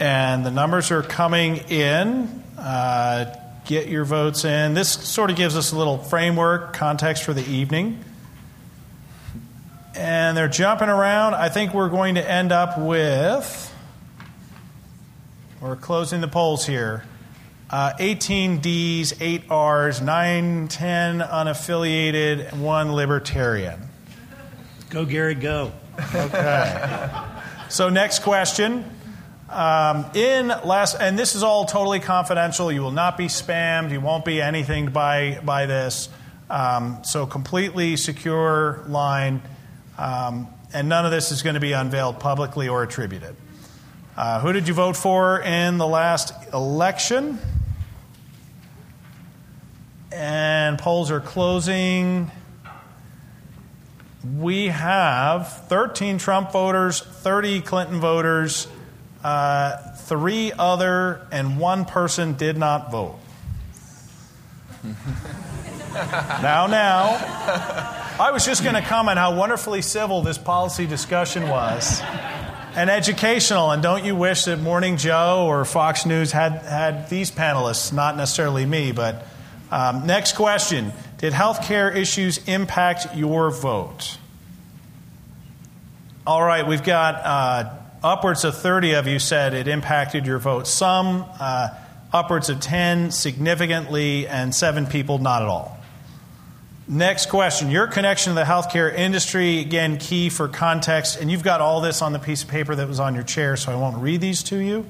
And the numbers are coming in. Get your votes in. This sort of gives us a little framework, context for the evening. And they're jumping around. I think we're going to end up with, we're closing the polls here, 18 Ds, 8 Rs, 9, 10 unaffiliated, and 1 libertarian. Go, Gary, go. Okay. So next question. And this is all totally confidential. You will not be spammed. You won't be anything by this. So completely secure line, and none of this is going to be unveiled publicly or attributed. Who did you vote for in the last election? And polls are closing. We have 13 Trump voters, 30 Clinton voters. 3 other, and 1 person did not vote. Now, I was just going to comment how wonderfully civil this policy discussion was and educational, and don't you wish that Morning Joe or Fox News had these panelists, not necessarily me, but next question. Did health care issues impact your vote? All right, we've got Upwards of 30 of you said it impacted your vote. Some, upwards of 10, significantly, and 7 people, not at all. Next question. Your connection to the healthcare industry, again, key for context. And you've got all this on the piece of paper that was on your chair, so I won't read these to you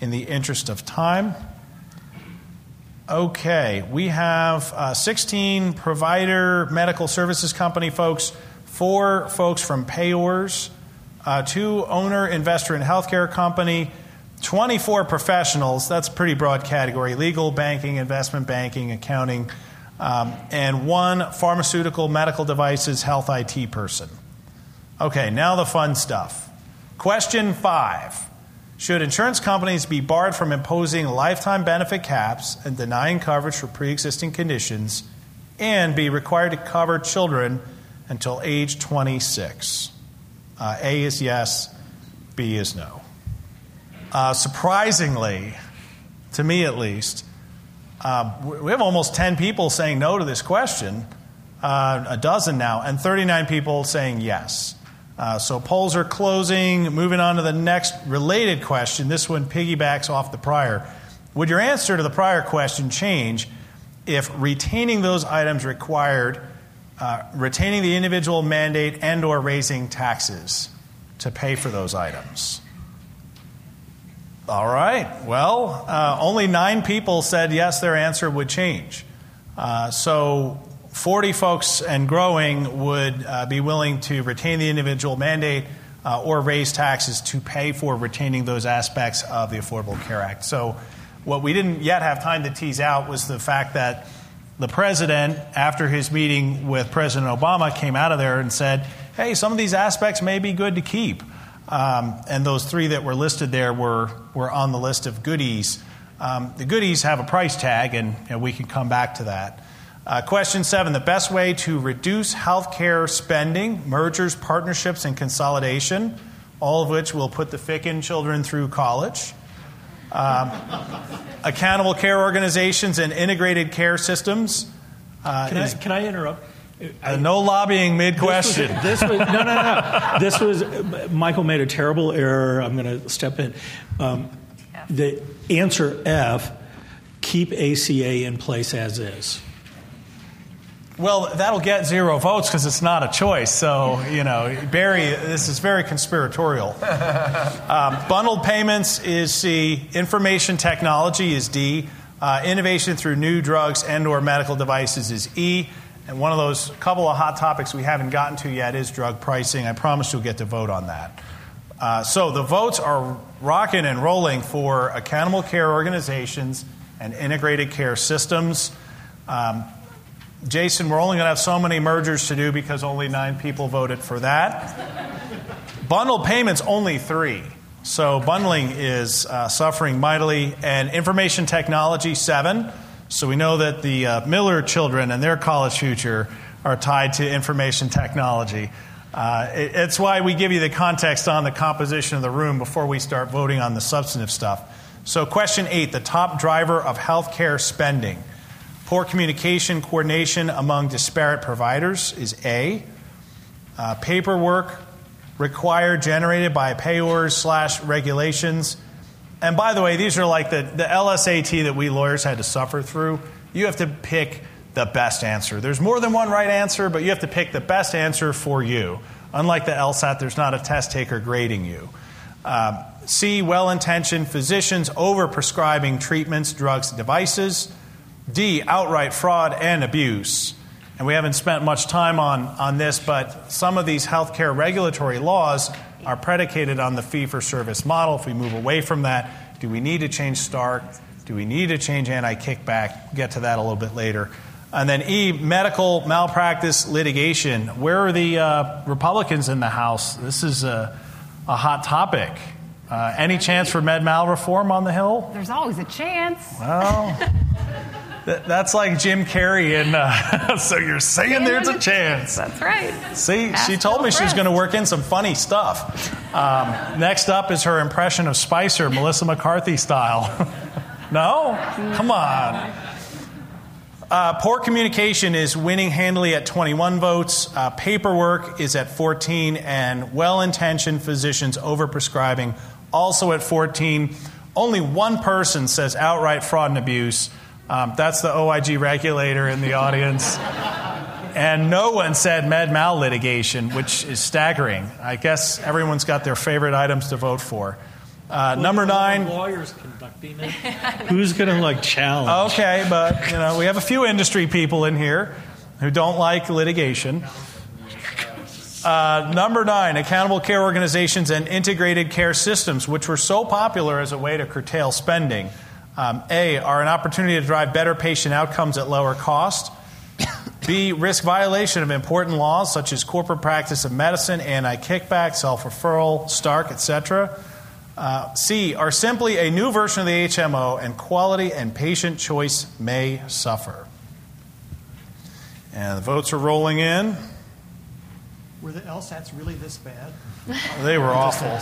in the interest of time. Okay. We have 16 provider medical services company folks, 4 folks from payors, 2 owner investor in healthcare company, 24 professionals. That's a pretty broad category. Legal, banking, investment banking, accounting. And 1 pharmaceutical, medical devices, health IT person. Okay, now the fun stuff. Question 5. Should insurance companies be barred from imposing lifetime benefit caps and denying coverage for pre-existing conditions and be required to cover children until age 26? A is yes, B is no. Surprisingly, to me at least, we have almost 10 people saying no to this question, a dozen now, and 39 people saying yes. So polls are closing. Moving on to the next related question. This one piggybacks off the prior. Would your answer to the prior question change if retaining those items required retaining the individual mandate and or raising taxes to pay for those items? All right. Well, only 9 people said yes, their answer would change. So 40 folks and growing would be willing to retain the individual mandate or raise taxes to pay for retaining those aspects of the Affordable Care Act. So what we didn't yet have time to tease out was the fact that the president, after his meeting with President Obama, came out of there and said, hey, some of these aspects may be good to keep. And those 3 that were listed there were on the list of goodies. The goodies have a price tag, and we can come back to that. Question 7, the best way to reduce healthcare spending, mergers, partnerships, and consolidation, all of which will put the Ficken children through college. Accountable care organizations and integrated care systems. Can I interrupt? No lobbying mid-question. No. This was, Michael made a terrible error. I'm going to step in. The answer F, keep ACA in place as is. Well, that'll get 0 votes because it's not a choice. So, you know, Barry, this is very conspiratorial. Bundled payments is C. Information technology is D. Innovation through new drugs and or medical devices is E. And one of those couple of hot topics we haven't gotten to yet is drug pricing. I promise you'll get to vote on that. So the votes are rocking and rolling for accountable care organizations and integrated care systems. Jason, we're only going to have so many mergers to do because only 9 people voted for that. Bundled payments, only 3. So bundling is suffering mightily. And information technology, 7. So we know that the Miller children and their college future are tied to information technology. It's why we give you the context on the composition of the room before we start voting on the substantive stuff. So question 8, the top driver of healthcare spending. Poor communication coordination among disparate providers is A. Paperwork required generated by payors / regulations. And by the way, these are like the LSAT that we lawyers had to suffer through. You have to pick the best answer. There's more than one right answer, but you have to pick the best answer for you. Unlike the LSAT, there's not a test taker grading you. C, well-intentioned physicians over-prescribing treatments, drugs, devices. D, outright fraud and abuse. And we haven't spent much time on this, but some of these healthcare regulatory laws are predicated on the fee-for-service model. If we move away from that, do we need to change Stark? Do we need to change anti-kickback? We'll get to that a little bit later. And then E, medical malpractice litigation. Where are the Republicans in the House? This is a hot topic. Any chance for med mal reform on the Hill? There's always a chance. Well, that's like Jim Carrey in So You're Saying There's a Chance. That's right. See, she told me she was going to work in some funny stuff. Next up is her impression of Spicer, Melissa McCarthy style. No? Come on. Poor communication is winning handily at 21 votes. Paperwork is at 14, and well-intentioned physicians overprescribing also at 14. Only one person says outright fraud and abuse. That's the OIG regulator in the audience. And no one said med mal litigation, which is staggering. I guess everyone's got their favorite items to vote for. Number nine. Lawyers conducting it. Who's going to challenge? Okay, but we have a few industry people in here who don't like litigation. Number nine, accountable care organizations and integrated care systems, which were so popular as a way to curtail spending, are an opportunity to drive better patient outcomes at lower cost. B, risk violation of important laws such as corporate practice of medicine, anti-kickback, self-referral, Stark, etc. C, are simply a new version of the HMO, and quality and patient choice may suffer. And the votes are rolling in. Were the LSATs really this bad? They were awful.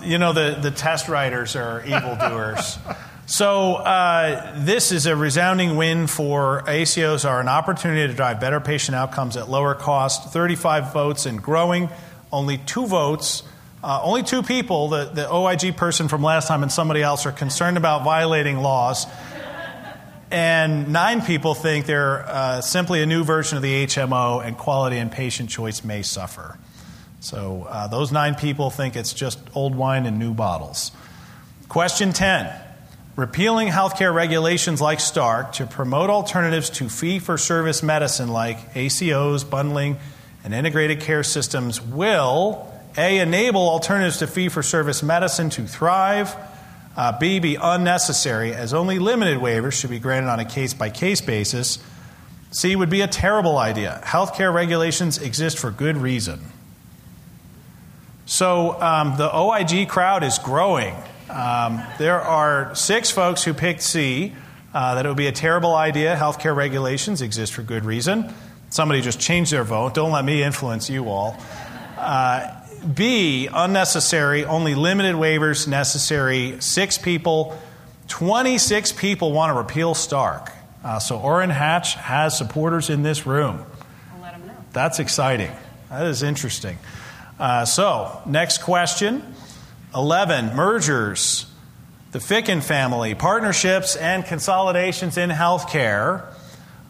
The test writers are evildoers. So this is a resounding win for ACOs are an opportunity to drive better patient outcomes at lower cost. 35 votes and growing. Only two votes. Only two people, the OIG person from last time and somebody else, are concerned about violating laws. And 9 people think they're simply a new version of the HMO, and quality and patient choice may suffer. So those 9 people think it's just old wine in new bottles. Question 10. Repealing healthcare regulations like Stark to promote alternatives to fee-for-service medicine like ACOs, bundling, and integrated care systems will, A, enable alternatives to fee-for-service medicine to thrive, B, be unnecessary as only limited waivers should be granted on a case-by-case basis, C, would be a terrible idea. Healthcare regulations exist for good reason. So the OIG crowd is growing. There are 6 folks who picked C, that it would be a terrible idea. Healthcare regulations exist for good reason. Somebody just changed their vote. Don't let me influence you all. B, unnecessary, only limited waivers necessary. 6 people. 26 people want to repeal Stark. So Orrin Hatch has supporters in this room. I'll let them know. That's exciting. That is interesting. So next question. 11, mergers, the Ficken family, partnerships and consolidations in healthcare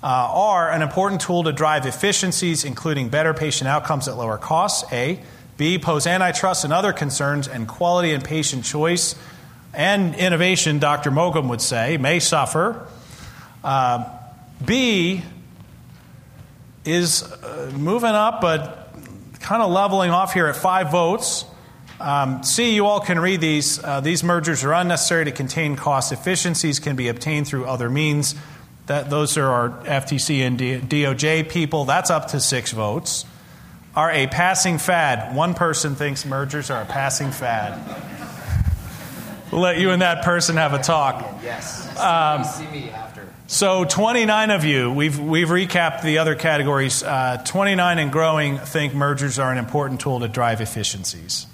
are an important tool to drive efficiencies, including better patient outcomes at lower costs, A. B, pose antitrust and other concerns, and quality and patient choice and innovation, Dr. Mogum would say, may suffer. B is moving up, but kind of leveling off here at 5 votes. C, you all can read these. These mergers are unnecessary to contain cost. Efficiencies can be obtained through other means. Those are our FTC and DOJ people. That's up to 6 votes. Are a passing fad. One person thinks mergers are a passing fad. We'll let you and that person have a talk. Yes. See me after. So 29 of you, we've recapped the other categories. 29 and growing think mergers are an important tool to drive efficiencies.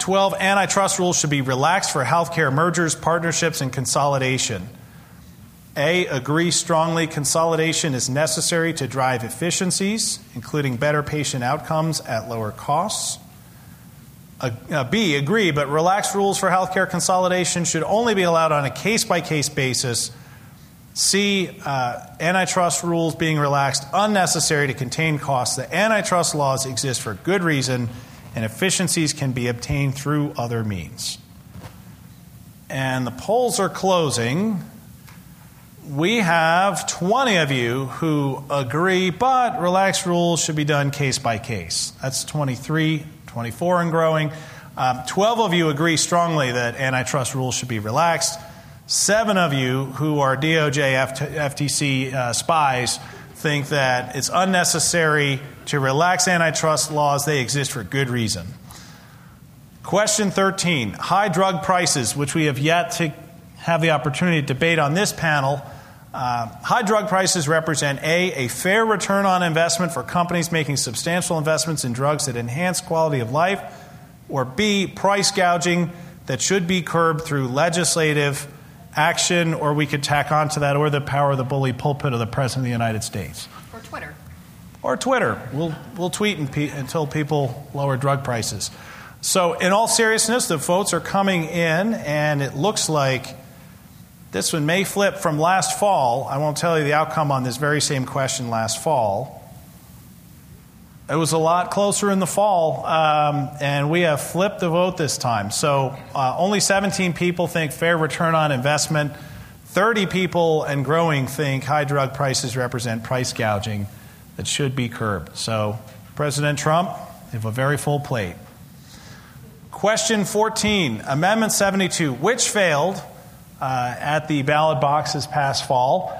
12, antitrust rules should be relaxed for healthcare mergers, partnerships, and consolidation. A, agree strongly consolidation is necessary to drive efficiencies, including better patient outcomes at lower costs. B, agree, but relaxed rules for healthcare consolidation should only be allowed on a case-by-case basis. C, antitrust rules being relaxed, unnecessary to contain costs. The antitrust laws exist for good reason, and efficiencies can be obtained through other means. And the polls are closing. We have 20 of you who agree, but relaxed rules should be done case by case. That's 23, 24 and growing. 12 of you agree strongly that antitrust rules should be relaxed. 7 of you who are DOJ, FTC spies think that it's unnecessary to relax antitrust laws. They exist for good reason. Question 13, high drug prices, which we have yet to have the opportunity to debate on this panel. High drug prices represent A, fair return on investment for companies making substantial investments in drugs that enhance quality of life, or B, price gouging that should be curbed through legislative action, or we could tack onto that, or the power of the bully pulpit of the President of the United States. Or Twitter. Or Twitter. We'll tweet until people lower drug prices. So in all seriousness, the votes are coming in, and it looks like this one may flip from last fall. I won't tell you the outcome on this very same question last fall. It was a lot closer in the fall, and we have flipped the vote this time. So only 17 people think fair return on investment. 30 people and growing think high drug prices represent price gouging that should be curbed. So President Trump, they have a very full plate. Question 14, Amendment 72, which failed at the ballot box this past fall.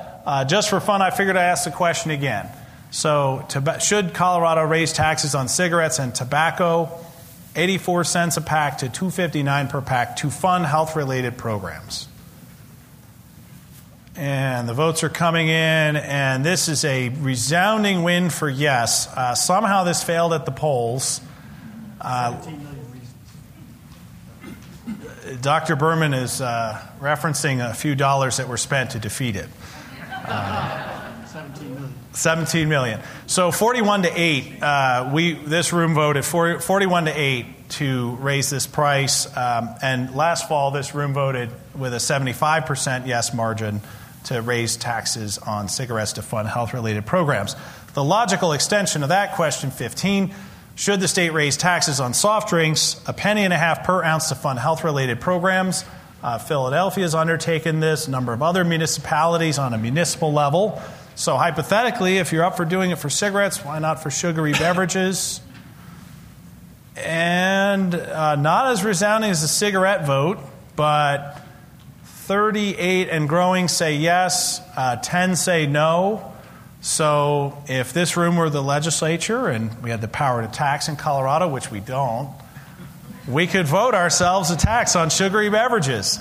Just for fun, I figured I'd ask the question again. So should Colorado raise taxes on cigarettes and tobacco, 84 cents a pack to $2.59 per pack, to fund health-related programs? And the votes are coming in, and this is a resounding win for yes. Somehow this failed at the polls. Dr. Burman is referencing a few dollars that were spent to defeat it. 17 million. 17 million. So 41 to 8, this room voted 41 to 8 to raise this price. And last fall, this room voted with a 75% yes margin to raise taxes on cigarettes to fund health-related programs. The logical extension of that question, 15, should the state raise taxes on soft drinks, $0.015 per ounce to fund health-related programs? Philadelphia has undertaken this, a number of other municipalities on a municipal level. So hypothetically, if you're up for doing it for cigarettes, why not for sugary beverages? And not as resounding as the cigarette vote, but 38 and growing say yes, 10 say no. So if this room were the legislature and we had the power to tax in Colorado, which we don't, we could vote ourselves a tax on sugary beverages.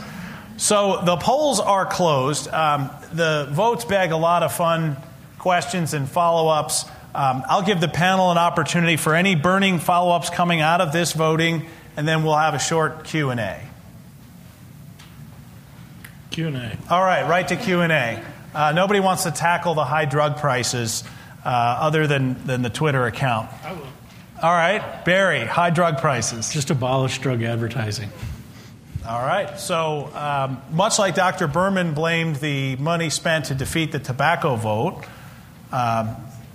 So the polls are closed. The votes beg a lot of fun questions and follow-ups. I'll give the panel an opportunity for any burning follow-ups coming out of this voting, and then we'll have a short Q&A. Q&A. All right, right to Q&A. Nobody wants to tackle the high drug prices other than the Twitter account. I will. All right, Barry, high drug prices. Just abolish drug advertising. All right, so much like Dr. Burman blamed the money spent to defeat the tobacco vote,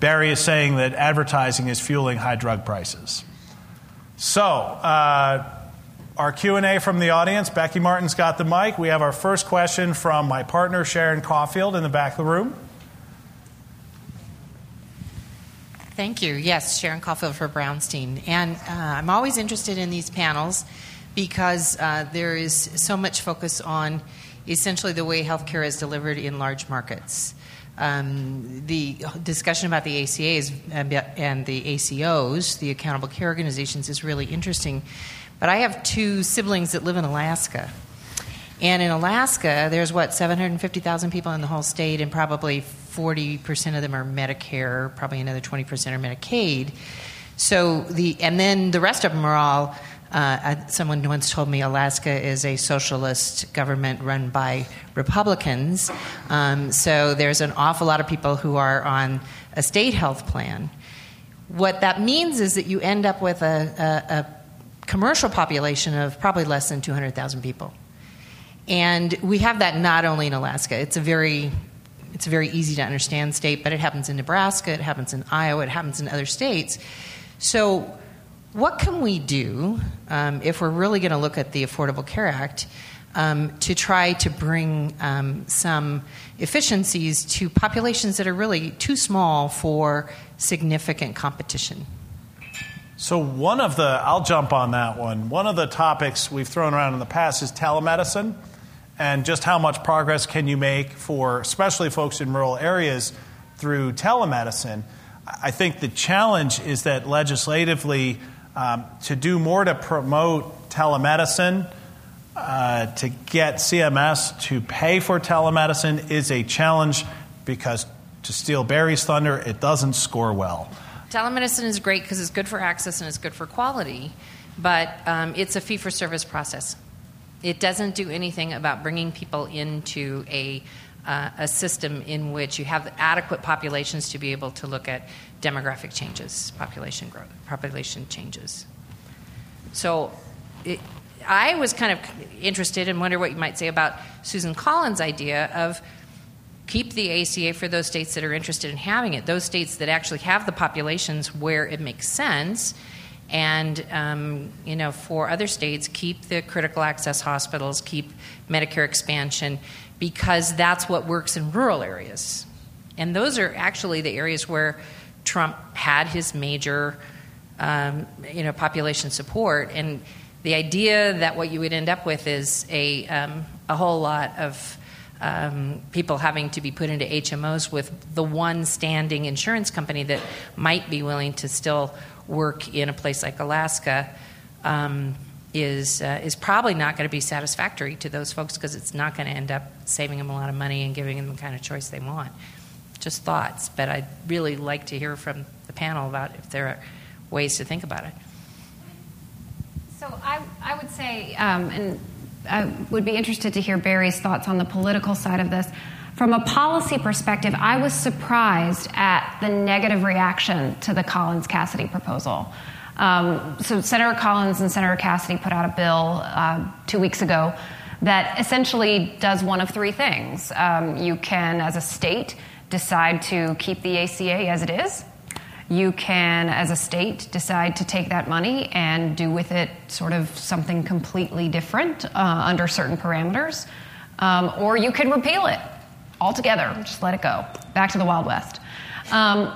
Barry is saying that advertising is fueling high drug prices. So our Q&A from the audience, Becky Martin's got the mic. We have our first question from my partner, Sharon Caulfield, in the back of the room. Thank you. Yes, Sharon Caulfield for Brownstein. And I'm always interested in these panels because there is so much focus on essentially the way healthcare is delivered in large markets. The discussion about the ACAs and the ACOs, the accountable care organizations, is really interesting. But I have two siblings that live in Alaska. And in Alaska, there's, 750,000 people in the whole state, and probably 40% of them are Medicare, probably another 20% are Medicaid. So and then the rest of them are all, someone once told me Alaska is a socialist government run by Republicans. So there's an awful lot of people who are on a state health plan. What that means is that you end up with a commercial population of probably less than 200,000 people. And we have that not only in Alaska. It's a very easy to understand state, but it happens in Nebraska, it happens in Iowa, it happens in other states. So what can we do if we're really going to look at the Affordable Care Act to try to bring some efficiencies to populations that are really too small for significant competition? So I'll jump on that one. One of the topics we've thrown around in the past is telemedicine and just how much progress can you make for especially folks in rural areas through telemedicine. I think the challenge is that legislatively to do more to promote telemedicine, to get CMS to pay for telemedicine is a challenge because, to steal Barry's thunder, it doesn't score well. Telemedicine is great because it's good for access and it's good for quality, but it's a fee-for-service process. It doesn't do anything about bringing people into a system in which you have adequate populations to be able to look at demographic changes, population growth, population changes. So I was kind of interested and wonder what you might say about Susan Collins' idea of keep the ACA for those states that are interested in having it, those states that actually have the populations where it makes sense, and you know, for other states, keep the critical access hospitals, keep Medicare expansion, because that's what works in rural areas. And those are actually the areas where Trump had his major population support. And the idea that what you would end up with is a whole lot of people having to be put into HMOs with the one standing insurance company that might be willing to still work in a place like Alaska is probably not going to be satisfactory to those folks, because it's not going to end up saving them a lot of money and giving them the kind of choice they want. Just thoughts, but I'd really like to hear from the panel about if there are ways to think about it. So I would say, and I would be interested to hear Barry's thoughts on the political side of this. From a policy perspective, I was surprised at the negative reaction to the Collins-Cassidy proposal. So Senator Collins and Senator Cassidy put out a bill 2 weeks ago that essentially does one of three things. You can, as a state, decide to keep the ACA as it is. You can, as a state, decide to take that money and do with it sort of something completely different under certain parameters. Or you can repeal it altogether, just let it go, back to the Wild West,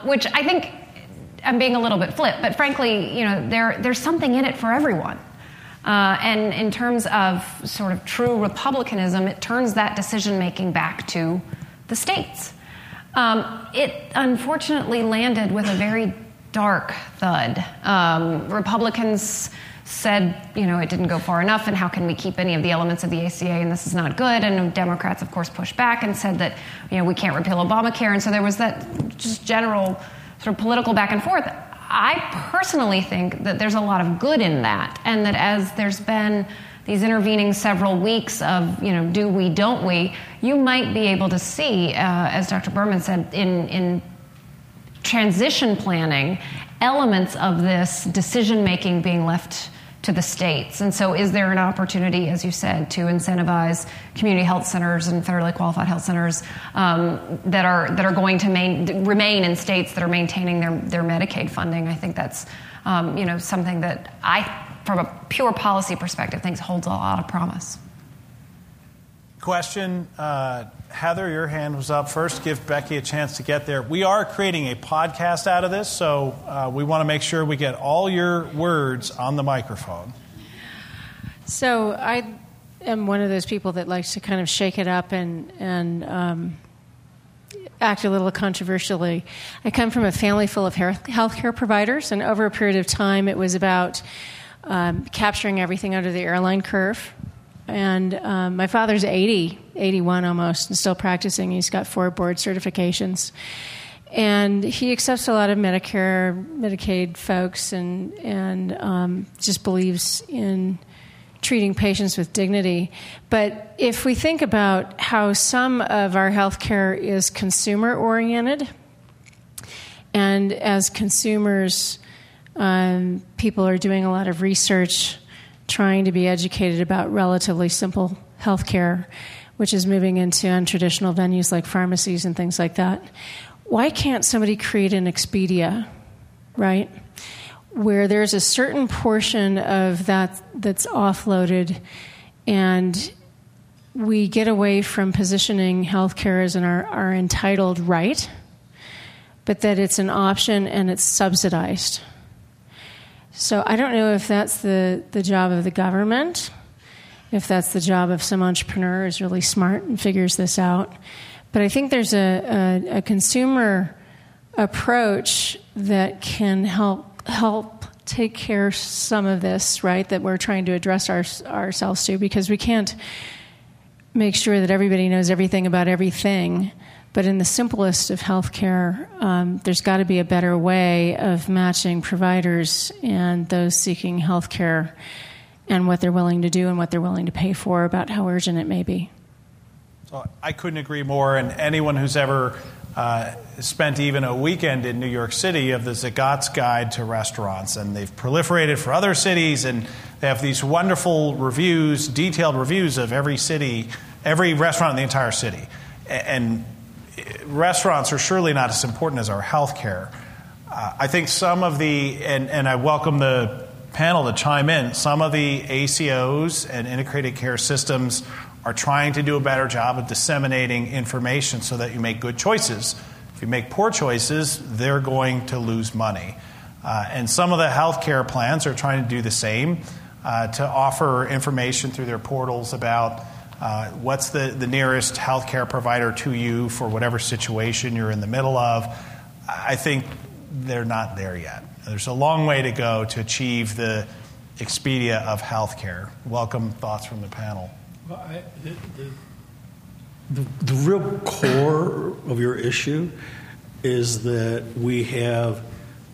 which I think I'm being a little bit flip, but frankly, you know, there's something in it for everyone. And in terms of sort of true republicanism, it turns that decision-making back to the states. It unfortunately landed with a very dark thud. Republicans said, you know, it didn't go far enough, and how can we keep any of the elements of the ACA, and this is not good. And Democrats, of course, pushed back and said that, you know, we can't repeal Obamacare. And so there was that just general sort of political back and forth. I personally think that there's a lot of good in that, and that as there's been these intervening several weeks of, you know, do we, don't we, you might be able to see, as Dr. Burman said, in transition planning, elements of this decision-making being left to the states. And so is there an opportunity, as you said, to incentivize community health centers and federally qualified health centers that are going to remain in states that are maintaining their Medicaid funding? I think that's something that I, from a pure policy perspective, think holds a lot of promise. Question, Heather, your hand was up first. Give Becky a chance to get there. We are creating a podcast out of this, so we want to make sure we get all your words on the microphone. So I am one of those people that likes to kind of shake it up and act a little controversially. I come from a family full of healthcare providers, and over a period of time, it was about capturing everything under the airline curve. And my father's 81 almost, and still practicing. He's got 4 board certifications. And he accepts a lot of Medicare, Medicaid folks, and just believes in treating patients with dignity. But if we think about how some of our healthcare is consumer-oriented, and as consumers, people are doing a lot of research trying to be educated about relatively simple healthcare, which is moving into untraditional venues like pharmacies and things like that. Why can't somebody create an Expedia, right, where there's a certain portion of that that's offloaded, and we get away from positioning healthcare as our entitled right, but that it's an option and it's subsidized? So I don't know if that's the job of the government, if that's the job of some entrepreneur who's really smart and figures this out. But I think there's a consumer approach that can help take care of some of this, right, that we're trying to address ourselves to, because we can't make sure that everybody knows everything about everything. But in the simplest of healthcare, there's got to be a better way of matching providers and those seeking healthcare and what they're willing to do and what they're willing to pay for about how urgent it may be. So I couldn't agree more, and anyone who's ever spent even a weekend in New York City of the Zagat's Guide to Restaurants, and they've proliferated for other cities, and they have these wonderful reviews, detailed reviews of every city, every restaurant in the entire city. And restaurants are surely not as important as our health care. I think some of the, and I welcome the panel to chime in, some of the ACOs and integrated care systems are trying to do a better job of disseminating information so that you make good choices. If you make poor choices, they're going to lose money. And some of the healthcare plans are trying to do the same, to offer information through their portals about what's the nearest healthcare provider to you for whatever situation you're in the middle of. I think they're not there yet. There's a long way to go to achieve the Expedia of healthcare. Welcome thoughts from the panel. Well, the real core of your issue is that we have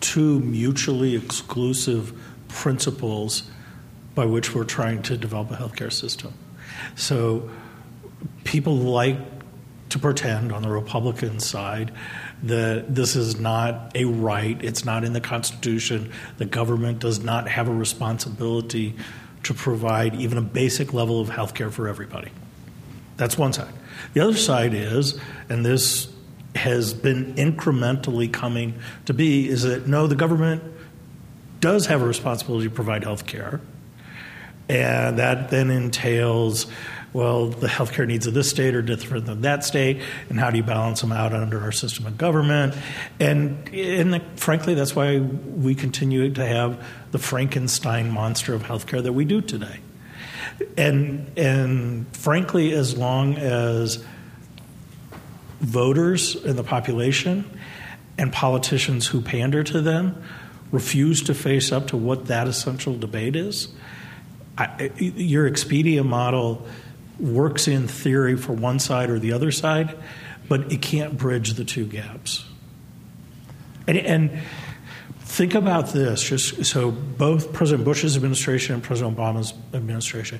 two mutually exclusive principles by which we're trying to develop a healthcare system. So people like to pretend on the Republican side that this is not a right, it's not in the Constitution, the government does not have a responsibility to provide even a basic level of health care for everybody. That's one side. The other side is, and this has been incrementally coming to be, is that no, the government does have a responsibility to provide health care, and that then entails, well, the health care needs of this state are different than that state, and how do you balance them out under our system of government? And frankly, that's why we continue to have the Frankenstein monster of health care that we do today. And frankly, as long as voters in the population and politicians who pander to them refuse to face up to what that essential debate is, your Expedia model works in theory for one side or the other side, but it can't bridge the two gaps. And think about this. Just so both President Bush's administration and President Obama's administration,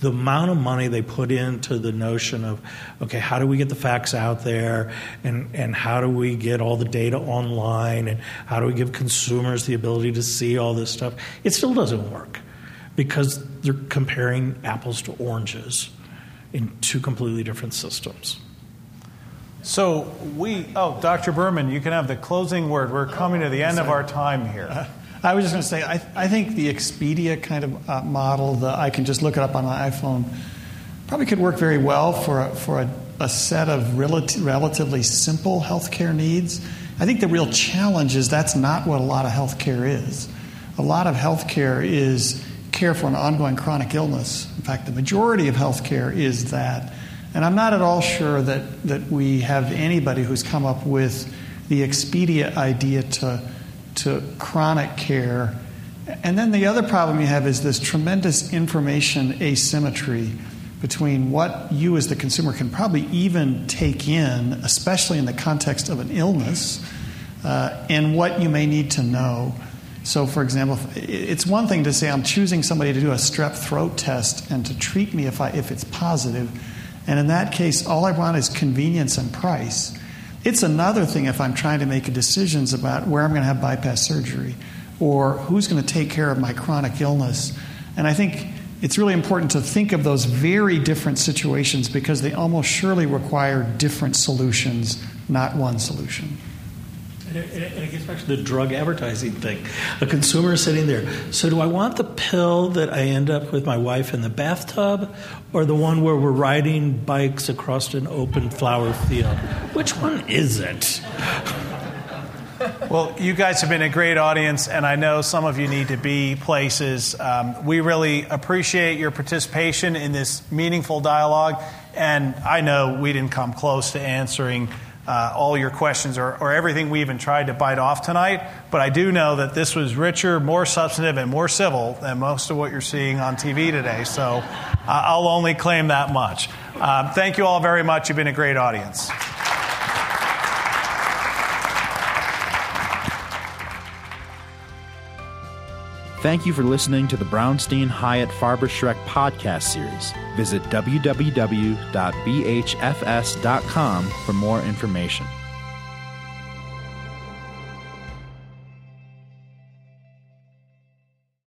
the amount of money they put into the notion of, okay, how do we get the facts out there, and how do we get all the data online, and how do we give consumers the ability to see all this stuff? It still doesn't work, because they're comparing apples to oranges in two completely different systems. So Dr. Burman, you can have the closing word. We're coming to the end of our time here. I was just going to say, I think the Expedia kind of model, I can just look it up on my iPhone, probably could work very well for a set of relatively simple healthcare needs. I think the real challenge is that's not what a lot of healthcare is. A lot of healthcare is care for an ongoing chronic illness. In fact, the majority of health care is that. And I'm not at all sure that we have anybody who's come up with the Expedia idea to chronic care. And then the other problem you have is this tremendous information asymmetry between what you as the consumer can probably even take in, especially in the context of an illness, and what you may need to know. So, for example, it's one thing to say I'm choosing somebody to do a strep throat test and to treat me if it's positive. And in that case, all I want is convenience and price. It's another thing if I'm trying to make decisions about where I'm going to have bypass surgery or who's going to take care of my chronic illness. And I think it's really important to think of those very different situations because they almost surely require different solutions, not one solution. And it gets back to the drug advertising thing. A consumer is sitting there. So do I want the pill that I end up with my wife in the bathtub or the one where we're riding bikes across an open flower field? Which one is it? Well, you guys have been a great audience, and I know some of you need to be places. We really appreciate your participation in this meaningful dialogue. And I know we didn't come close to answering all your questions or everything we even tried to bite off tonight. But I do know that this was richer, more substantive, and more civil than most of what you're seeing on TV today. So I'll only claim that much. Thank you all very much. You've been a great audience. Thank you for listening to the Brownstein Hyatt Farber Schreck podcast series. Visit www.bhfs.com for more information.